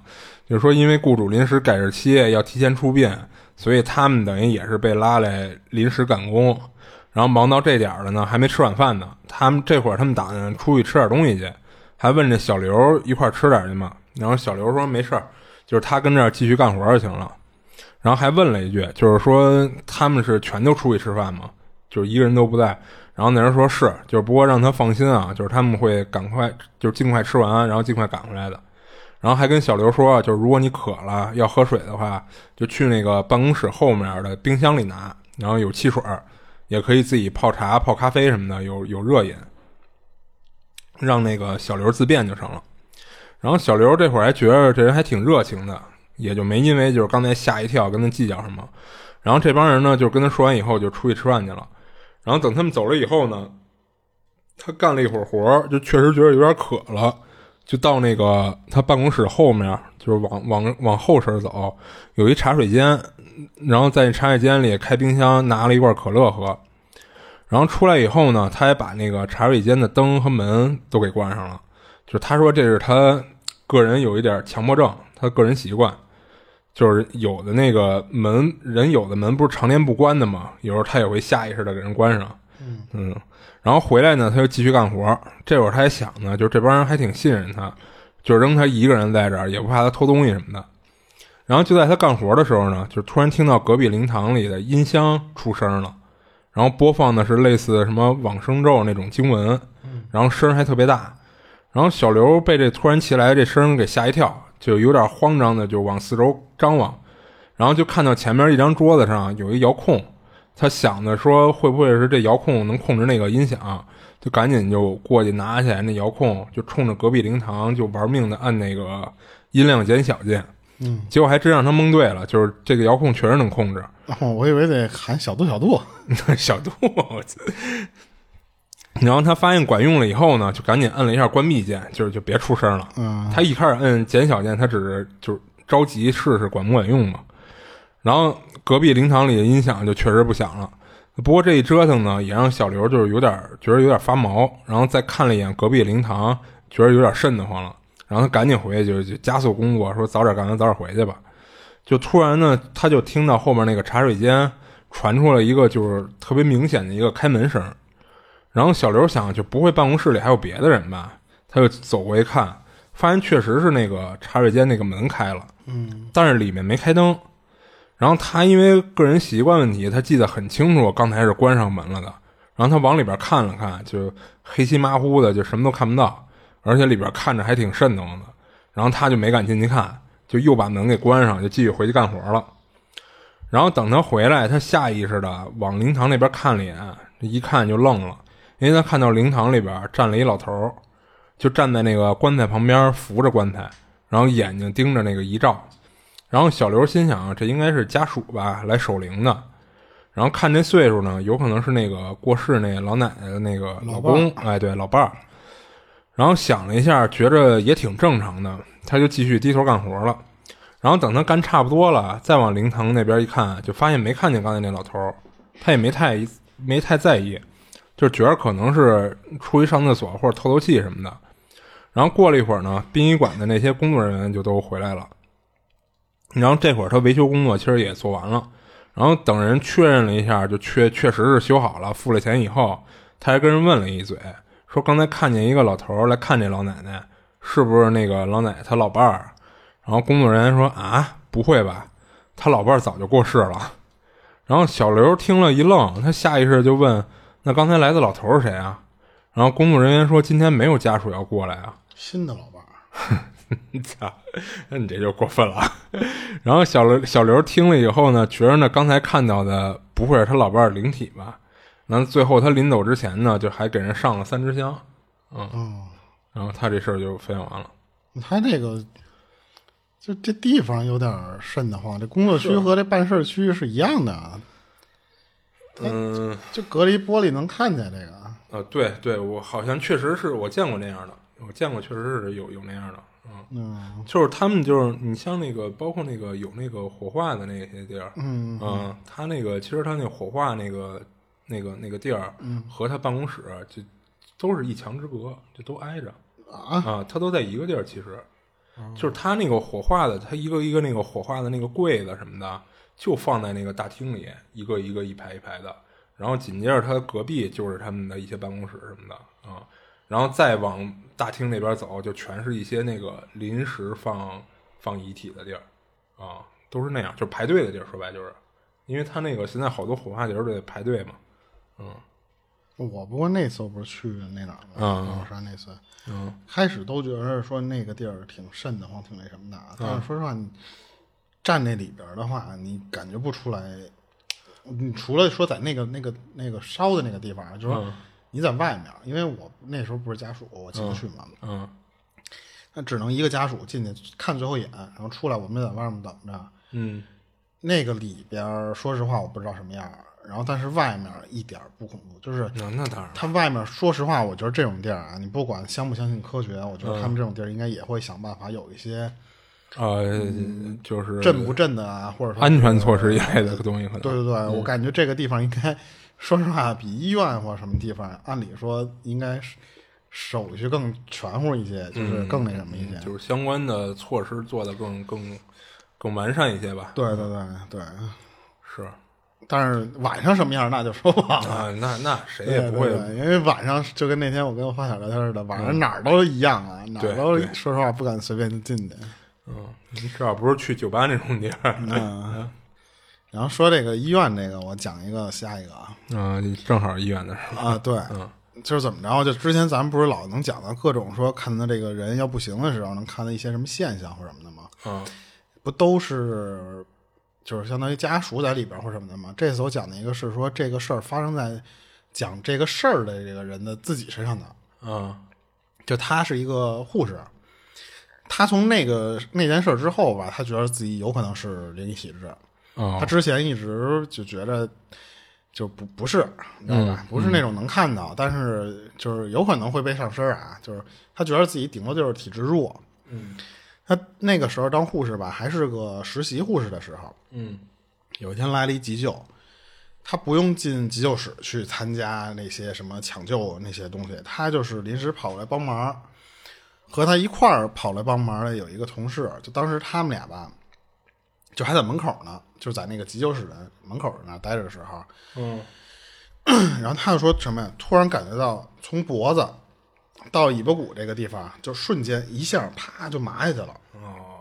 就说因为雇主临时改日期要提前出殡，所以他们等于也是被拉来临时赶工。然后忙到这点了呢，还没吃晚饭呢，他们这会儿他们打算出去吃点东西去，还问这小刘一块吃点去嘛。然后小刘说没事，就是他跟这儿继续干活就行了。然后还问了一句，就是说他们是全都出去吃饭吗？就是一个人都不在。然后那人说是，就是不过让他放心啊，就是他们会赶快，就是尽快吃完，然后尽快赶回来的。然后还跟小刘说，就是如果你渴了要喝水的话，就去那个办公室后面的冰箱里拿，然后有汽水，也可以自己泡茶、泡咖啡什么的，有有热饮，让那个小刘自便就成了。然后小刘这会儿还觉得这人还挺热情的，也就没因为就是刚才吓一跳跟他计较什么。然后这帮人呢就跟他说完以后就出去吃饭去了。然后等他们走了以后呢，他干了一会儿活，就确实觉得有点渴了，就到那个他办公室后面，就是往往往后身走，有一茶水间，然后在茶水间里开冰箱拿了一罐可乐喝。然后出来以后呢，他也把那个茶水间的灯和门都给关上了，就是他说这是他个人有一点强迫症，他个人习惯，就是有的那个门人有的门不是常年不关的嘛，有时候他也会下意识的给人关上。嗯嗯，然后回来呢，他就继续干活。这会儿他还想呢，就是这帮人还挺信任他，就扔他一个人在这儿，也不怕他偷东西什么的。然后就在他干活的时候呢，就突然听到隔壁灵堂里的音箱出声了，然后播放的是类似什么往生咒那种经文，然后声还特别大。然后小刘被这突然起来的这声给吓一跳，就有点慌张的就往四周张望，然后就看到前面一张桌子上有一遥控。他想的说会不会是这遥控能控制那个音响，就赶紧就过去拿起来那遥控，就冲着隔壁灵堂就玩命的按那个音量减小键。嗯，结果还真让他蒙对了，就是这个遥控确实能控制。哦，我以为得喊小度小度小度。然后他发现管用了以后呢，就赶紧按了一下关闭键，就是就别出声了。嗯，他一开始按减小键，他只是就是着急试试管不管用嘛。然后隔壁灵堂里的音响就确实不响了，不过这一折腾呢，也让小刘就是有点觉得有点发毛，然后再看了一眼隔壁灵堂，觉得有点瘆得慌了，然后他赶紧回去 就, 就加速工作，说早点干完早点回去吧。就突然呢，他就听到后面那个茶水间传出了一个就是特别明显的一个开门声，然后小刘想就不会办公室里还有别的人吧，他就走过一看，发现确实是那个茶水间那个门开了，嗯，但是里面没开灯。然后他因为个人习惯问题，他记得很清楚刚才是关上门了的。然后他往里边看了看，就黑漆麻糊的，就什么都看不到，而且里边看着还挺瘆得慌的。然后他就没敢进去看，就又把门给关上，就继续回去干活了。然后等他回来，他下意识的往灵堂那边看了一眼，一看就愣了，因为他看到灵堂里边站了一老头，就站在那个棺材旁边扶着棺材，然后眼睛盯着那个遗照。然后小刘心想这应该是家属吧，来守灵的。然后看这岁数呢，有可能是那个过世那老奶奶的那个老公，哎，对，老伴儿。然后想了一下，觉着也挺正常的，他就继续低头干活了。然后等他干差不多了，再往灵堂那边一看，就发现没看见刚才那老头，他也没太没太在意，就觉着可能是出去上厕所或者透透气什么的。然后过了一会儿呢，殡仪馆的那些工作人员就都回来了。然后这会儿他维修工作其实也做完了，然后等人确认了一下，就确确实是修好了，付了钱以后，他还跟人问了一嘴，说刚才看见一个老头来看这老奶奶，是不是那个老奶奶他老伴儿？然后工作人员说啊，不会吧，他老伴儿早就过世了。然后小刘听了一愣，他下意识就问，那刚才来的老头是谁啊？然后工作人员说今天没有家属要过来啊，新的老伴儿。你操，那你这就过分了。然后小刘小刘听了以后呢，觉得呢刚才看到的不会是他老伴儿灵体吧？然后最后他临走之前呢，就还给人上了三支香，嗯，哦、然后他这事儿就分享完了。他这个就这地方有点瘆得慌，这工作区和这办事区是一样的，嗯，就隔离玻璃能看见这个。呃，对对，我好像确实是我见过那样的，我见过确实是有有那样的。嗯，就是他们就是你像那个包括那个有那个火化的那些地儿，嗯嗯，他那个其实他那火化那个那个那个地儿，嗯，和他办公室就都是一墙之隔，就都挨着啊啊，他都在一个地儿。其实，就是他那个火化的，他一个一个那个火化的那个柜子什么的，就放在那个大厅里，一个一个一排一排的。然后紧接着他隔壁就是他们的一些办公室什么的啊。然后再往大厅那边走，就全是一些那个临时放放遗体的地儿啊，都是那样，就排队的地儿。说白就是，因为他那个现在好多火化节都得排队嘛。嗯，我不过那次我不是去那哪儿了，老山、嗯、那次，嗯，开始都觉得说那个地儿挺瘆得慌，挺那什么的，但是说实话，你站那里边的话，你感觉不出来。你除了说在那个那个那个烧的那个地方，就是说。嗯，你在外面，因为我那时候不是家属，我进不去嘛。嗯，那、嗯、只能一个家属进去看最后眼，然后出来我们在外面等着。嗯，那个里边说实话我不知道什么样，然后但是外面一点不恐怖，就是那当然他外面说实话我觉得这种地儿啊，你不管相不相信科学，我觉得他们这种地儿应该也会想办法有一些呃、嗯，就是震不震的啊，或者说安全措施一类的东西。对对对、嗯，我感觉这个地方应该说实话比医院或什么地方按理说应该手续更全乎一些，就是更那什么一些、嗯嗯，就是相关的措施做得更更更完善一些吧。对对对对，是。但是晚上什么样那就说不好了、啊、那那谁也不会对对对，因为晚上就跟那天我跟我发小聊天似的，晚上哪儿都一样啊，嗯、哪儿都说实话不敢随便进去。嗯，至少不是去酒吧那种地儿。嗯，然后说这个医院这个，我讲一个下一个啊。嗯，正好医院的事啊，对，嗯，就是怎么着，就之前咱们不是老能讲到各种说看到这个人要不行的时候，能看到一些什么现象或什么的吗？嗯，不都是。就是相当于家属在里边或什么的嘛。这次我讲的一个是说这个事儿发生在讲这个事儿的这个人的自己身上的。嗯，就他是一个护士，他从那个那件事之后吧，他觉得自己有可能是灵异体质。哦，他之前一直就觉得就不不是，你知道吧？嗯、不是那种能看到、嗯，但是就是有可能会被上身啊。就是他觉得自己顶多就是体质弱。嗯。他那个时候当护士吧，还是个实习护士的时候，嗯，有一天来了一急救，他不用进急救室去参加那些什么抢救那些东西，他就是临时跑过来帮忙，和他一块儿跑来帮忙的有一个同事，就当时他们俩吧，就还在门口呢，就在那个急救室的门口那待着的时候，嗯，然后他就说什么呀？突然感觉到从脖子。到尾巴骨这个地方就瞬间一下啪就麻下去了。哦。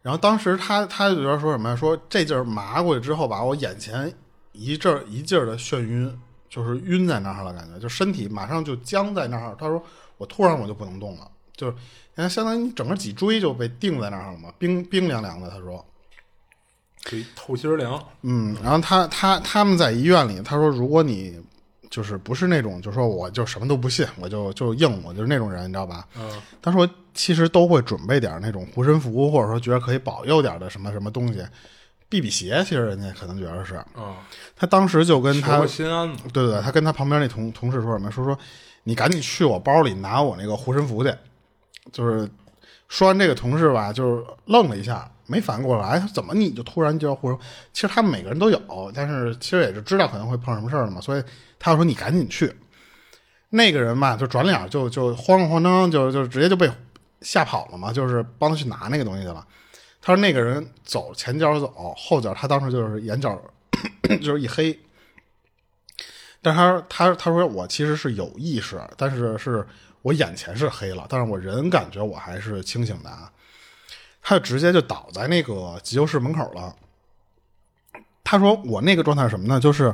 然后当时他他就觉得说什么说这劲儿麻过去之后吧，我眼前一阵一劲儿的眩晕，就是晕在那儿了，感觉就身体马上就僵在那儿。他说我突然我就不能动了，就是相当于你整个脊椎就被定在那儿了嘛，冰冰凉凉的。他说。对，透心凉。嗯，然后他他他们在医院里，他说如果你。就是不是那种，就说我就什么都不信，我就就硬，我就是那种人，你知道吧？嗯。他说其实都会准备点那种护身符，或者说觉得可以保佑点的什么什么东西，避避邪。其实人家可能觉得是。嗯。他当时就跟他心安。对对，他跟他旁边那同同事说什么？说说你赶紧去我包里拿我那个护身符去。就是说完这个同事吧，就是愣了一下，没反过来，怎么你就突然就要护身？其实他们每个人都有，但是其实也是知道可能会碰什么事儿了嘛，所以。他说：“你赶紧去。”那个人吧，就转脸就就慌慌张张，就就直接就被吓跑了嘛，就是帮他去拿那个东西去了。他说：“那个人走前脚走，后脚他当时就是眼角咳咳就是一黑。”但他他他说：“我其实是有意识，但是是我眼前是黑了，但是我人感觉我还是清醒的啊。”他就直接就倒在那个急救室门口了。他说：“我那个状态是什么呢？就是。”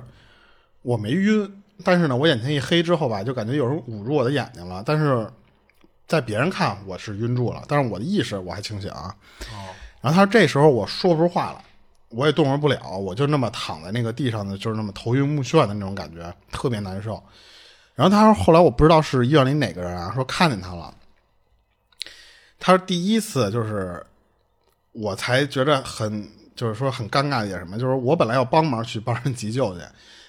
我没晕，但是呢我眼前一黑之后吧，就感觉有人捂住我的眼睛了，但是在别人看我是晕住了，但是我的意识我还清醒啊。哦。然后他说这时候我说不出话来，我也动弹不了，我就那么躺在那个地上的，就是那么头晕目眩的那种感觉，特别难受。然后他说后来我不知道是医院里哪个人啊，说看见他了。他说第一次就是我才觉得很就是说很尴尬的一点什么，就是我本来要帮忙去帮人急救去。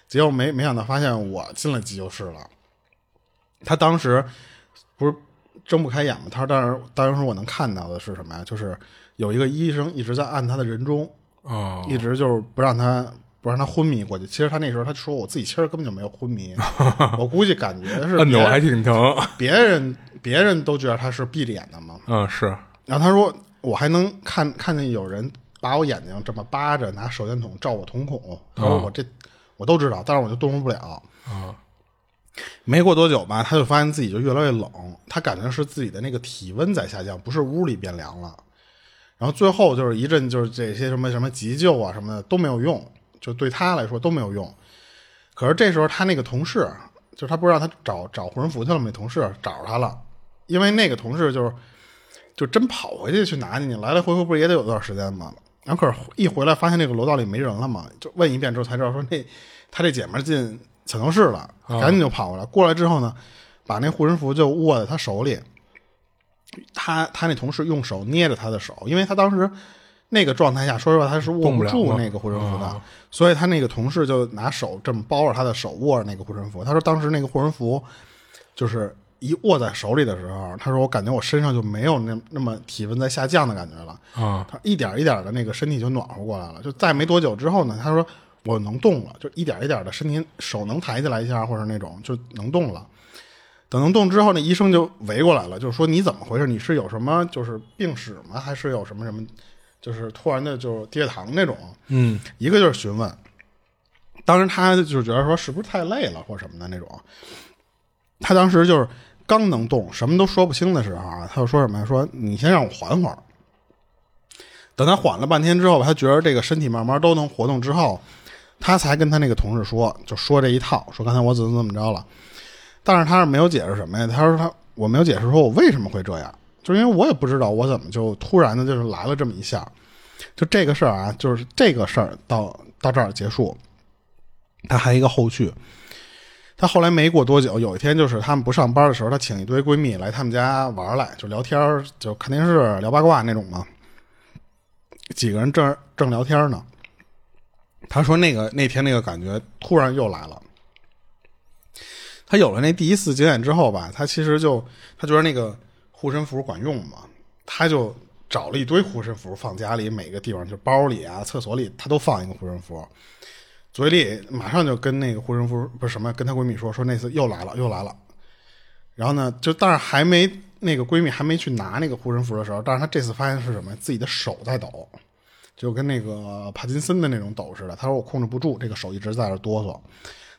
结果没没想到，发现我进了急救室了。他当时不是睁不开眼吗？他说：“但是当时我能看到的是什么呀？就是有一个医生一直在按他的人中，哦，一直就是不让他不让他昏迷过去。其实他那时候他说我自己其实根本就没有昏迷，我估计感觉是摁的我还挺疼。别人别人都觉得他是闭着眼的嘛，嗯是。然后他说我还能看看见有人把我眼睛这么扒着，拿手电筒照我瞳孔。他说我这。哦”我都知道，但是我就动弹不了。啊，没过多久吧，他就发现自己就越来越冷，他感觉是自己的那个体温在下降，不是屋里变凉了。然后最后就是一阵就是这些什么什么急救啊什么的都没有用，就对他来说都没有用。可是这时候他那个同事，就是他不是让他找找护身符去了吗？那同事找他了，因为那个同事就是就真跑回去去拿你，来来回回不是也得有段时间吗？然后可是一回来发现那个楼道里没人了嘛，就问一遍之后才知道说那他这姐们进抢救室了，赶紧就跑过来。过来之后呢，把那护身符就握在他手里，他他那同事用手捏着他的手，因为他当时那个状态下，说实话他是握不住那个护身符的，所以他那个同事就拿手这么包着他的手，握着那个护身符。他说当时那个护身符就是一握在手里的时候，他说我感觉我身上就没有那那么体温在下降的感觉了啊，他一点一点的那个身体就暖和过来了。就再没多久之后呢，他说我能动了，就一点一点的身体手能抬起来一下或者那种就能动了。等能动之后呢，医生就围过来了，就是说你怎么回事？你是有什么就是病史吗？还是有什么什么就是突然的就低血糖那种？嗯，一个就是询问，当时他就觉得说是不是太累了或什么的那种。他当时就是刚能动，什么都说不清的时候啊，他就说什么说你先让我缓缓。等他缓了半天之后，他觉得这个身体慢慢都能活动之后，他才跟他那个同事说，就说这一套，说刚才我怎么怎么着了。但是他是没有解释什么呀，他说他我没有解释说我为什么会这样，就是因为我也不知道我怎么就突然的就是来了这么一下。就这个事儿啊，就是这个事儿到到这儿结束，他还有一个后续。他后来没过多久，有一天就是他们不上班的时候，他请一堆闺蜜来他们家玩来，就聊天，就看电视聊八卦那种嘛。几个人正正聊天呢，他说那个那天那个感觉突然又来了。他有了那第一次经验之后吧，他其实就他觉得那个护身符管用嘛，他就找了一堆护身符放家里，每个地方就包里啊、厕所里，他都放一个护身符。嘴里马上就跟那个护身符不是什么，跟他闺蜜说说那次又来了又来了。然后呢，就但是还没那个闺蜜还没去拿那个护身符的时候，但是他这次发现是什么，自己的手在抖，就跟那个帕金森的那种抖似的。他说我控制不住，这个手一直在这哆嗦。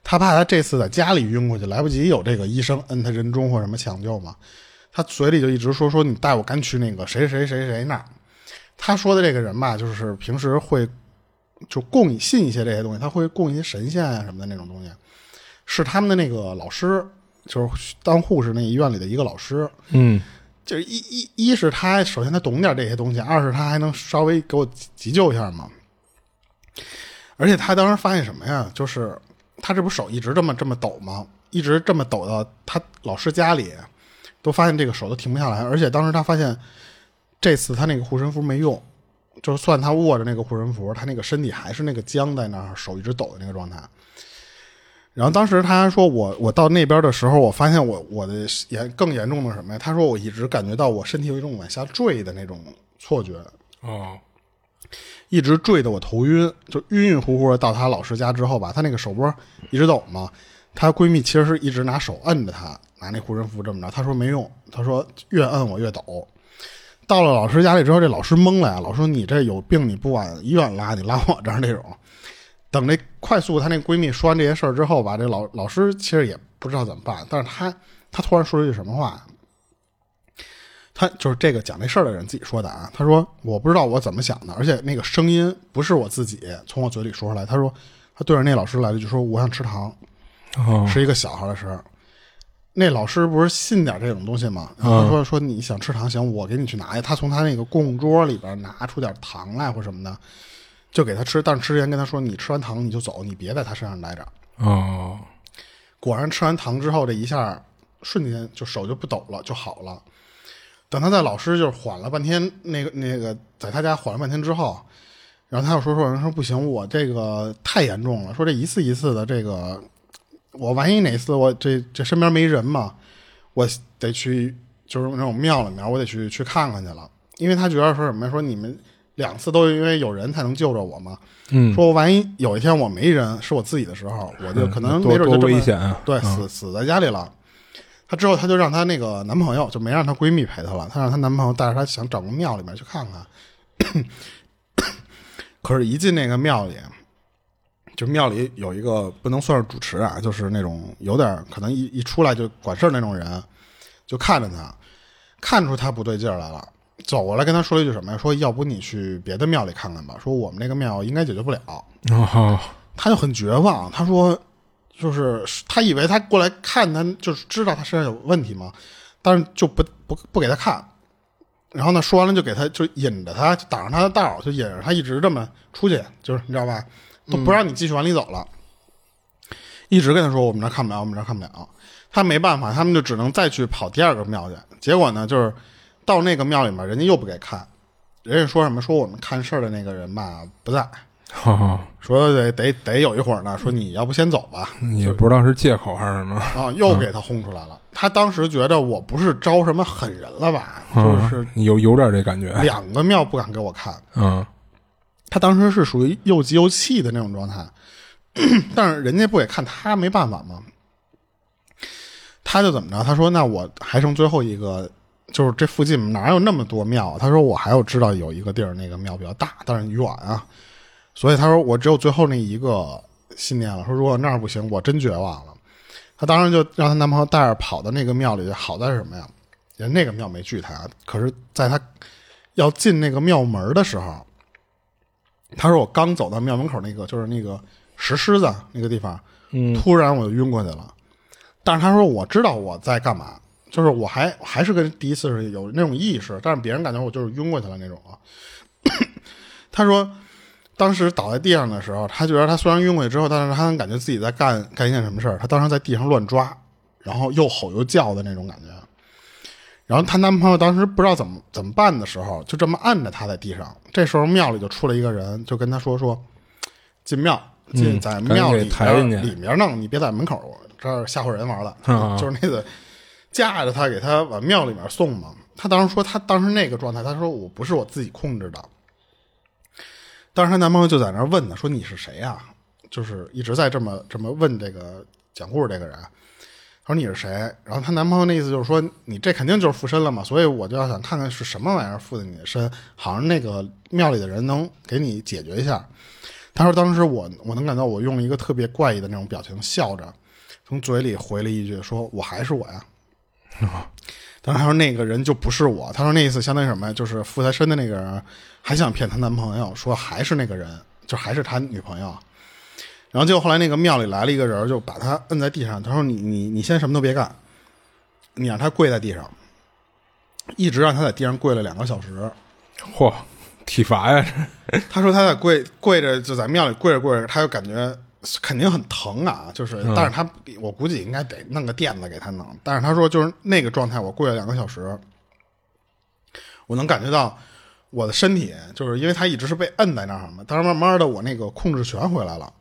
他怕他这次在家里晕过去，来不及有这个医生摁他人中或什么抢救嘛，他嘴里就一直说说你带我赶去那个谁谁谁谁那。他说的这个人吧，就是平时会就供你信一些这些东西，他会供一些神仙啊什么的那种东西，是他们的那个老师，就是当护士那医院里的一个老师。嗯，就是一一一是他首先他懂点这些东西，二是他还能稍微给我急救一下嘛。而且他当时发现什么呀，就是他这不手一直这么这么抖吗？一直这么抖到他老师家里，都发现这个手都停不下来。而且当时他发现，这次他那个护身符没用，就算他握着那个护身符，他那个身体还是那个僵在那儿，手一直抖的那个状态。然后当时他说我我到那边的时候，我发现我我的严更严重的什么呀？他说我一直感觉到我身体有一种往下坠的那种错觉哦。一直坠得我头晕，就晕晕乎乎的到她老师家之后吧，她那个手波一直抖嘛，她闺蜜其实是一直拿手摁着她，拿那护身符这么着，她说没用，她说越摁我越抖。到了老师家里之后，这老师懵了呀，老师说你这有病，你不往医院拉，你拉我这儿那种。等这快速她那闺蜜说完这些事儿之后吧，这老老师其实也不知道怎么办，但是她她突然说了一句什么话。他就是这个讲这事儿的人自己说的啊，他说我不知道我怎么想的，而且那个声音不是我自己从我嘴里说出来。他说他对着那老师来了就说我想吃糖、哦、是一个小孩的事儿。那老师不是信点这种东西吗，然后他说、哦、说你想吃糖行，我给你去拿。他从他那个供桌里边拿出点糖来或什么的就给他吃，但是吃之前跟他说你吃完糖你就走，你别在他身上待着、哦、果然吃完糖之后这一下瞬间就手就不抖了，就好了。等他在老师就是缓了半天，那个那个在他家缓了半天之后，然后他又说说人说不行，我这个太严重了，说这一次一次的这个，我万一哪次我这这身边没人嘛，我得去就是那种庙里面，我得去去看看去了，因为他觉得说什么说你们两次都因为有人才能救着我嘛，嗯，说万一有一天我没人是我自己的时候，我就可能没准就这么、嗯、多, 多危险啊，对，死、嗯、死在家里了。她之后她就让她那个男朋友，就没让她闺蜜陪她了，她让她男朋友带着她想找个庙里面去看看。可是一进那个庙里，就庙里有一个不能算是主持啊，就是那种有点可能一一出来就管事那种人，就看着她，看出她不对劲来了，走过来跟她说了一句什么呀，说要不你去别的庙里看看吧，说我们那个庙应该解决不了。哦，她就很绝望，她说就是他以为他过来看他就是知道他身上有问题嘛，但是就不不不给他看，然后呢说完了就给他就引着他挡上他的道，就引着他一直这么出去，就是你知道吧，都不让你继续往里走了、嗯、一直跟他说我们这看不了我们这看不了，他没办法，他们就只能再去跑第二个庙去。结果呢就是到那个庙里面人家又不给看，人家说什么，说我们看事儿的那个人吧不在，哦、说得得得有一会儿呢，说你要不先走吧，也不知道是借口还是什么啊，又给他轰出来了、嗯。他当时觉得我不是招什么狠人了吧，嗯、就是有有点这感觉，两个庙不敢给我看，嗯，他当时是属于又急又气的那种状态，但是人家不也看他没办法吗？他就怎么着？他说：“那我还剩最后一个，就是这附近哪有那么多庙？”他说：“我还有知道有一个地儿，那个庙比较大，但是远啊。”所以他说我只有最后那一个信念了，说如果那儿不行我真绝望了。他当时就让他男朋友带着跑到那个庙里，好在是什么呀，人那个庙没拒他，可是在他要进那个庙门的时候，他说我刚走到庙门口那个就是那个石狮子那个地方，突然我就晕过去了、嗯、但是他说我知道我在干嘛，就是我还还是跟第一次是有那种意识，但是别人感觉我就是晕过去了那种啊。他说当时倒在地上的时候，他觉得他虽然晕过去之后，但是他能感觉自己在干干一件什么事儿。他当时在地上乱抓，然后又吼又叫的那种感觉。然后她男朋友当时不知道怎么怎么办的时候，就这么按着他在地上。这时候庙里就出了一个人，就跟他说说，进庙，进在庙里边、嗯、里面弄，你别在门口这儿吓唬人玩了。嗯、就是那个架着他给他往庙里面送嘛。他当时说他当时那个状态，他说我不是我自己控制的。当时她男朋友就在那儿问呢，说你是谁呀、啊？就是一直在这么这么问这个讲故事这个人。他说你是谁？然后她男朋友那意思就是说你这肯定就是附身了嘛，所以我就要想看看是什么玩意儿附在你的身，好像那个庙里的人能给你解决一下。他说当时我我能感到我用了一个特别怪异的那种表情笑着，从嘴里回了一句说我还是我呀。嗯、当时他说那个人就不是我，他说那意思相当于什么呀？就是附在身的那个人。还想骗她男朋友，说还是那个人，就还是她女朋友。然后结果后来那个庙里来了一个人，就把她摁在地上。他说你：“你你你先什么都别干，你让她跪在地上，一直让她在地上跪了两个小时。”嚯，体罚呀！他说他在跪跪着，就在庙里跪着跪着，他就感觉肯定很疼啊，就是，但是他我估计应该得弄个垫子给他弄。但是他说就是那个状态，我跪了两个小时，我能感觉到。我的身体就是因为他一直是被摁在那儿嘛，但是慢慢的我那个控制权回来了，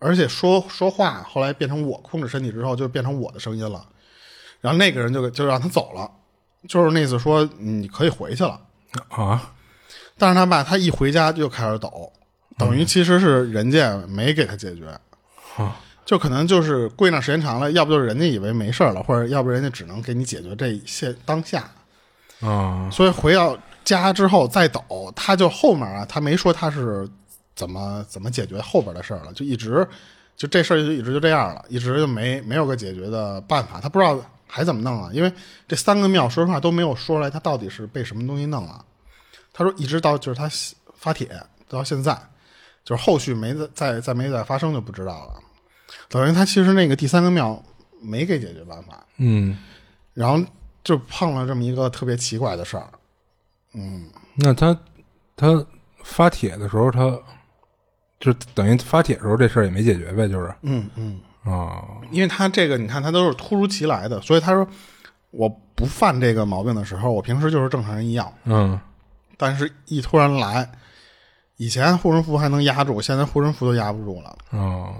而且说说话后来变成我控制身体之后就变成我的声音了，然后那个人就就让他走了，就是那次说你可以回去了啊，但是他爸他一回家就开始抖，等于其实是人家没给他解决、嗯、就可能就是跪那时间长了，要不就是人家以为没事了，或者要不人家只能给你解决这些当下啊、嗯，所以回到家之后再抖，他就后面啊，他没说他是怎么怎么解决后边的事儿了，就一直就这事儿就一直就这样了，一直就没没有个解决的办法，他不知道还怎么弄了、啊，因为这三个庙说实话都没有说出来他到底是被什么东西弄了、啊。他说一直到就是他发帖到现在，就是后续没再再没再发生就不知道了，等于他其实那个第三个庙没给解决办法，嗯，然后就碰了这么一个特别奇怪的事儿。嗯，那他他发帖的时候，他就等于发帖的时候这事儿也没解决呗，就是嗯嗯啊、哦，因为他这个你看他都是突如其来的，所以他说我不犯这个毛病的时候，我平时就是正常人一样，嗯，但是一突然来，以前护身符还能压住，现在护身符都压不住了，哦，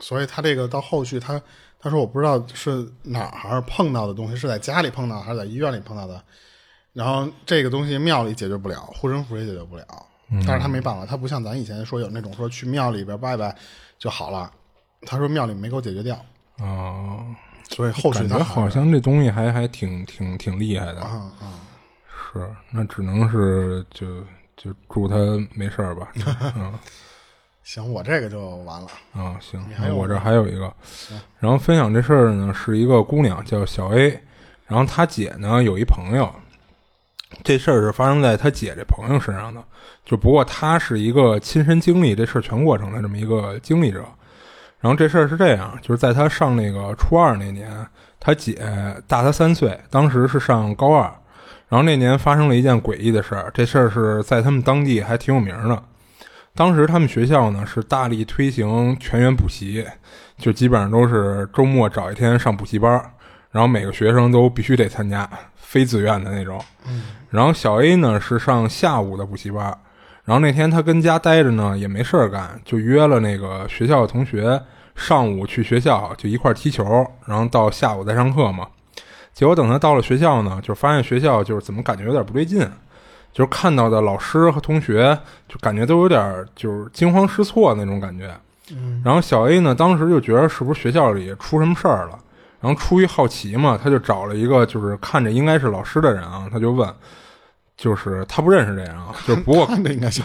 所以他这个到后续他他说我不知道是哪儿碰到的东西，是在家里碰到还是在医院里碰到的。然后这个东西庙里解决不了，护身符也解决不了，但是他没办法，他不像咱以前说有那种说去庙里边拜拜就好了，他说庙里没给我解决掉啊、哦，所以后续他好像这东西还还挺挺挺厉害的啊啊、嗯嗯，是，那只能是就就祝他没事吧。嗯，行，我这个就完了啊、哦，行，我这还有一个，然后分享这事儿呢是一个姑娘叫小 A， 然后她姐呢有一朋友。这事儿是发生在他姐这朋友身上的，就不过他是一个亲身经历这事儿全过程的这么一个经历者。然后这事儿是这样，就是在他上那个初二那年，他姐大他三岁，当时是上高二。然后那年发生了一件诡异的事儿，这事儿是在他们当地还挺有名的。当时他们学校呢是大力推行全员补习，就基本上都是周末找一天上补习班。然后每个学生都必须得参加，非自愿的那种。然后小 A 呢是上下午的补习班，然后那天他跟家待着呢也没事儿干，就约了那个学校的同学上午去学校就一块踢球，然后到下午再上课嘛。结果等他到了学校呢，就发现学校就是怎么感觉有点不对劲，就是看到的老师和同学就感觉都有点就是惊慌失措那种感觉。然后小 A 呢当时就觉得是不是学校里出什么事儿了，然后出于好奇嘛，他就找了一个就是看着应该是老师的人啊，他就问，就是他不认识这人啊，就不过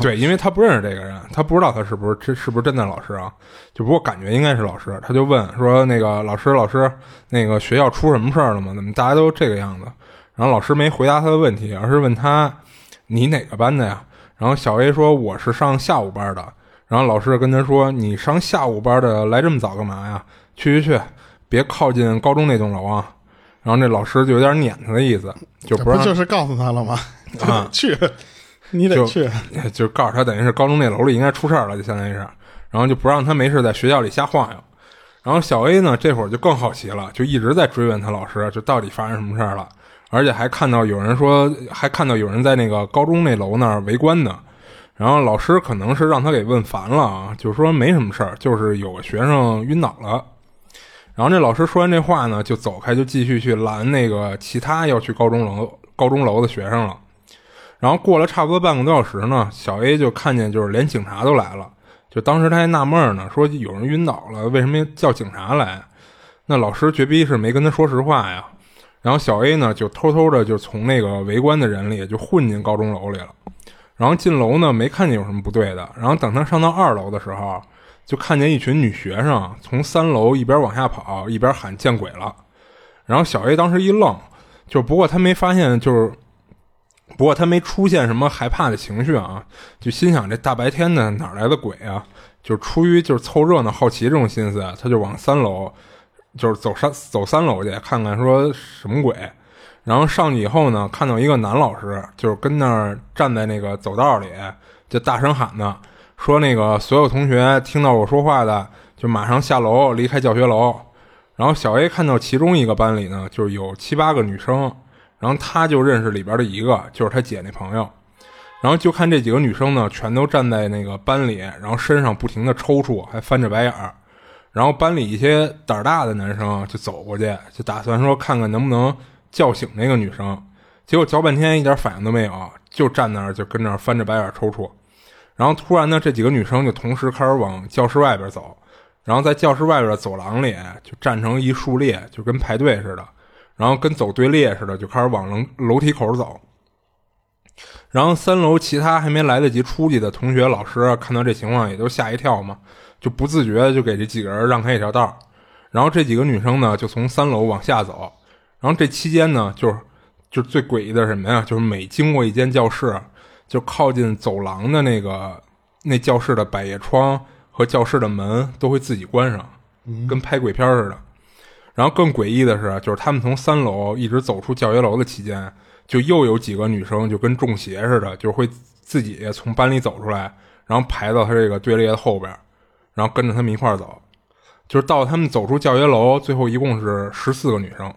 对，因为他不认识这个人，他不知道他是不是这是不是真的老师啊，就不过感觉应该是老师，他就问说那个老师老师那个学校出什么事儿了吗？怎么大家都这个样子？然后老师没回答他的问题，而是问他你哪个班的呀？然后小 A 说我是上下午班的，然后老师跟他说你上下午班的来这么早干嘛呀？去去去，别靠近高中那栋楼啊！然后这老师就有点撵他的意思，就不让，不就是告诉他了吗？啊，去，你得去，就, 就告诉他，等于是高中那楼里应该出事了，就相当于是，然后就不让他没事在学校里瞎晃悠。然后小 A 呢，这会儿就更好奇了，就一直在追问他老师，就到底发生什么事了，而且还看到有人说，还看到有人在那个高中那楼那儿围观呢。然后老师可能是让他给问烦了啊，就说没什么事儿，就是有个学生晕倒了。然后这老师说完这话呢，就走开，就继续去拦那个其他要去高中楼高中楼的学生了。然后过了差不多半个多小时呢，小 A 就看见就是连警察都来了，就当时他还纳闷呢，说有人晕倒了，为什么叫警察来？那老师绝逼是没跟他说实话呀。然后小 A 呢就偷偷的就从那个围观的人里就混进高中楼里了。然后进楼呢没看见有什么不对的，然后等他上到二楼的时候，就看见一群女学生从三楼一边往下跑一边喊见鬼了。然后小 A 当时一愣，就不过他没发现，就是不过他没出现什么害怕的情绪啊，就心想这大白天的哪来的鬼啊，就出于就是凑热闹好奇这种心思，他就往三楼就是走三走三楼去看看说什么鬼。然后上去以后呢，看到一个男老师就是跟那儿站在那个走道里就大声喊呢，说那个所有同学听到我说话的就马上下楼离开教学楼。然后小 A 看到其中一个班里呢就是有七八个女生，然后他就认识里边的一个，就是他姐那朋友。然后就看这几个女生呢全都站在那个班里，然后身上不停的抽搐还翻着白眼儿。然后班里一些胆大的男生就走过去，就打算说看看能不能叫醒那个女生，结果嚼半天一点反应都没有，就站那儿就跟那儿翻着白眼抽搐。然后突然呢，这几个女生就同时开始往教室外边走，然后在教室外边的走廊里就站成一竖列，就跟排队似的，然后跟走队列似的，就开始往楼梯口走。然后三楼其他还没来得及出去的同学、老师看到这情况也都吓一跳嘛，就不自觉就给这几个人让开一条道。然后这几个女生呢，就从三楼往下走。然后这期间呢，就是就是最诡异的什么呀？就是每经过一间教室，就靠近走廊的那个那教室的百叶窗和教室的门都会自己关上，跟拍鬼片似的。然后更诡异的是，就是他们从三楼一直走出教学楼的期间，就又有几个女生就跟中邪似的，就会自己从班里走出来，然后排到他这个队列的后边，然后跟着他们一块走。就是到他们走出教学楼，最后一共是十四个女生。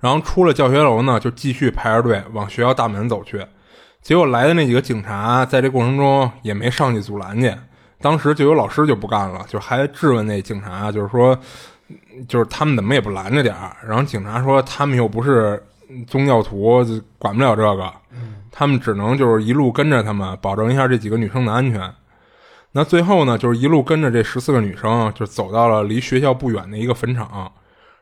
然后出了教学楼呢，就继续排着队往学校大门走去。结果来的那几个警察在这过程中也没上去阻拦去，当时就有老师就不干了，就还质问那警察，就是说就是他们怎么也不拦着点儿。然后警察说他们又不是宗教徒，管不了这个，他们只能就是一路跟着他们，保证一下这几个女生的安全。那最后呢，就是一路跟着这十四个女生就走到了离学校不远的一个坟场。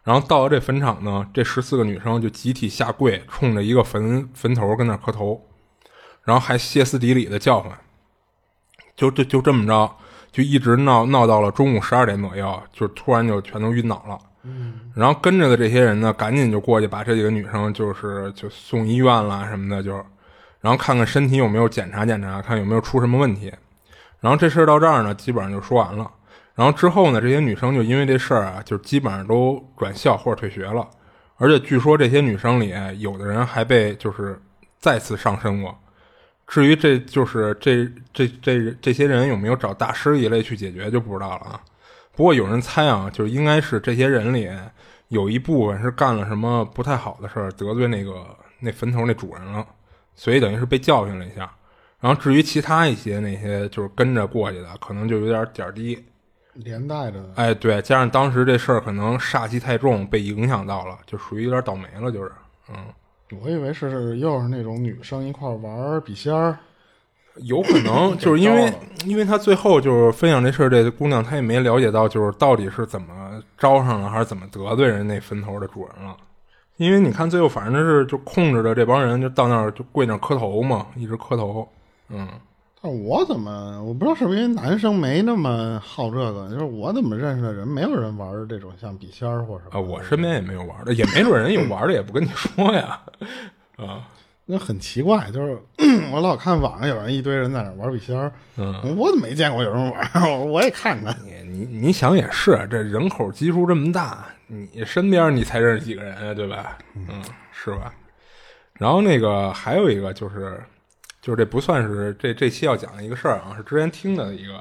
然后到了这坟场呢，这十四个女生就集体下跪，冲着一个坟坟头跟那磕头，然后还歇斯底里的叫唤，就就就这么着，就一直闹闹到了中午十二点左右，就突然就全都晕倒了。嗯，然后跟着的这些人呢，赶紧就过去把这几个女生就是就送医院啦什么的，就然后看看身体有没有检查检查，看有没有出什么问题。然后这事儿到这儿呢，基本上就说完了。然后之后呢，这些女生就因为这事儿啊，就基本上都转校或者退学了，而且据说这些女生里有的人还被就是再次上身过。至于这就是这这这这些人有没有找大师一类去解决就不知道了啊。不过有人猜啊，就是应该是这些人里有一部分是干了什么不太好的事儿，得罪那个那坟头那主人了，所以等于是被教训了一下。然后至于其他一些那些就是跟着过去的，可能就有点点低，连带着，哎，对，加上当时这事儿可能煞气太重，被影响到了，就属于有点倒霉了，就是，嗯，我以为是又是那种女生一块玩笔仙儿，有可能就是因为因为他最后就是分享这事儿，这姑娘她也没了解到就是到底是怎么招上了，还是怎么得罪人那坟头的主人了。因为你看最后反正是就控制着这帮人就到那儿就跪那儿磕头嘛，一直磕头。嗯，但我怎么我不知道是不是因为男生没那么好这个，就是我怎么认识的人没有人玩这种像笔仙或者什么、啊、我身边也没有玩的，也没准人有玩的也不跟你说呀啊，那很奇怪，就是我老看网上有人一堆人在那玩笔仙，嗯，我怎么没见过有人玩，我也看看你你你想也是，这人口基数这么大，你身边你才认识几个人啊，对吧？嗯，是吧？然后那个还有一个就是就是这不算是这这期要讲的一个事儿啊，是之前听的一个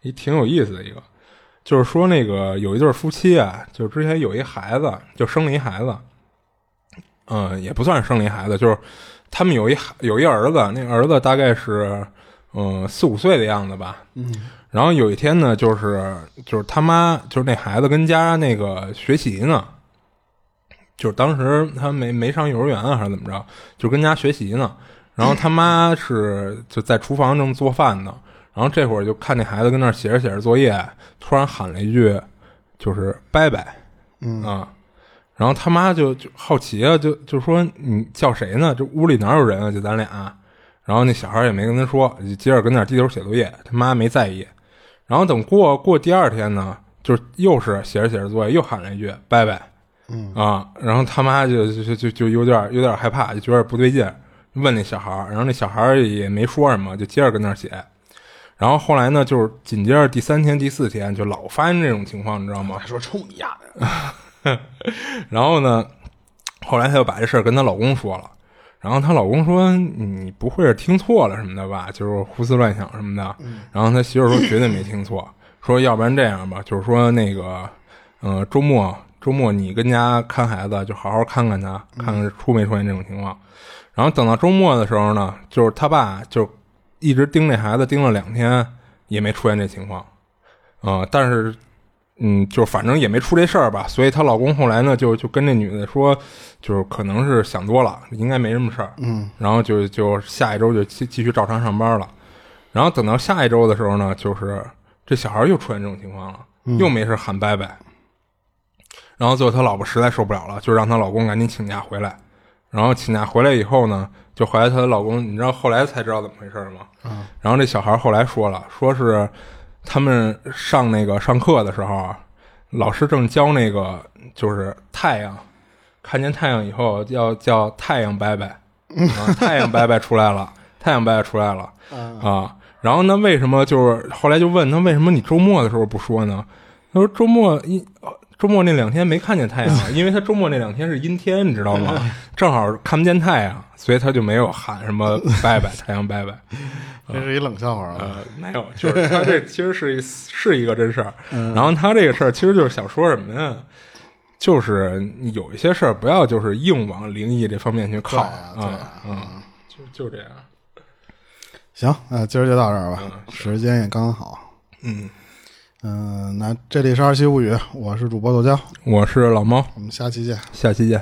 一挺有意思的一个，就是说那个有一对夫妻啊，就之前有一孩子就生了一孩子，嗯，也不算是生了一孩子，就是他们有一有一儿子，那儿子大概是嗯四五岁的样子吧，嗯，然后有一天呢，就是就是他妈就是那孩子跟家那个学习呢，就是当时他没没上幼儿园啊还是怎么着，就跟家学习呢。然后他妈是就在厨房正做饭呢，然后这会儿就看那孩子跟那儿写着写着作业，突然喊了一句就是拜拜，嗯啊，然后他妈就就好奇啊，就就说你叫谁呢，这屋里哪有人啊，就咱俩、啊、然后那小孩也没跟他说，就接着跟那儿低头写作业，他妈没在意。然后等过过第二天呢，就又是写着写着作业又喊了一句拜拜，嗯啊，然后他妈就就就就有点有点害怕，就觉得不对劲，问那小孩，然后那小孩也没说什么，就接着跟那儿写。然后后来呢，就是紧接着第三天第四天就老发生这种情况，你知道吗，还说臭你丫的然后呢后来他就把这事儿跟他老公说了，然后他老公说你不会是听错了什么的吧，就是胡思乱想什么的。然后他媳妇说绝对没听错，说要不然这样吧，就是说那个呃周末周末你跟家看孩子，就好好看看他，看看出没出现这种情况。然后等到周末的时候呢，就是他爸就一直盯那孩子盯了两天也没出现这情况。呃但是嗯就反正也没出这事儿吧，所以她老公后来呢就就跟这女的说，就是可能是想多了，应该没什么事儿。嗯，然后就就下一周就继续照常上班了。然后等到下一周的时候呢，就是这小孩又出现这种情况了，又没事喊拜拜。嗯，然后最后她老婆实在受不了了，就让她老公赶紧请假回来。然后请假回来以后呢，就回来她的老公，你知道后来才知道怎么回事吗？嗯。然后这小孩后来说了，说是他们上那个上课的时候，老师正教那个就是太阳，看见太阳以后要叫太阳拜拜，啊、太阳拜拜出来了，太阳拜拜出来了啊。然后呢，为什么就是后来就问他为什么你周末的时候不说呢？他说周末一。周末那两天没看见太阳，因为他周末那两天是阴天，你知道吗？正好看不见太阳，所以他就没有喊什么拜拜太阳拜拜。这是一冷笑话啊、呃！没有，就是他这其实是 是一个真事儿。然后他这个事儿其实就是想说什么呀？就是有一些事儿不要就是硬往灵异这方面去靠啊，对啊嗯，嗯就就这样。行，那、呃、今儿就到这儿吧，嗯、时间也刚好，嗯。嗯、呃，那这里是二七物语，我是主播豆椒，我是老猫，我们下期见，下期见。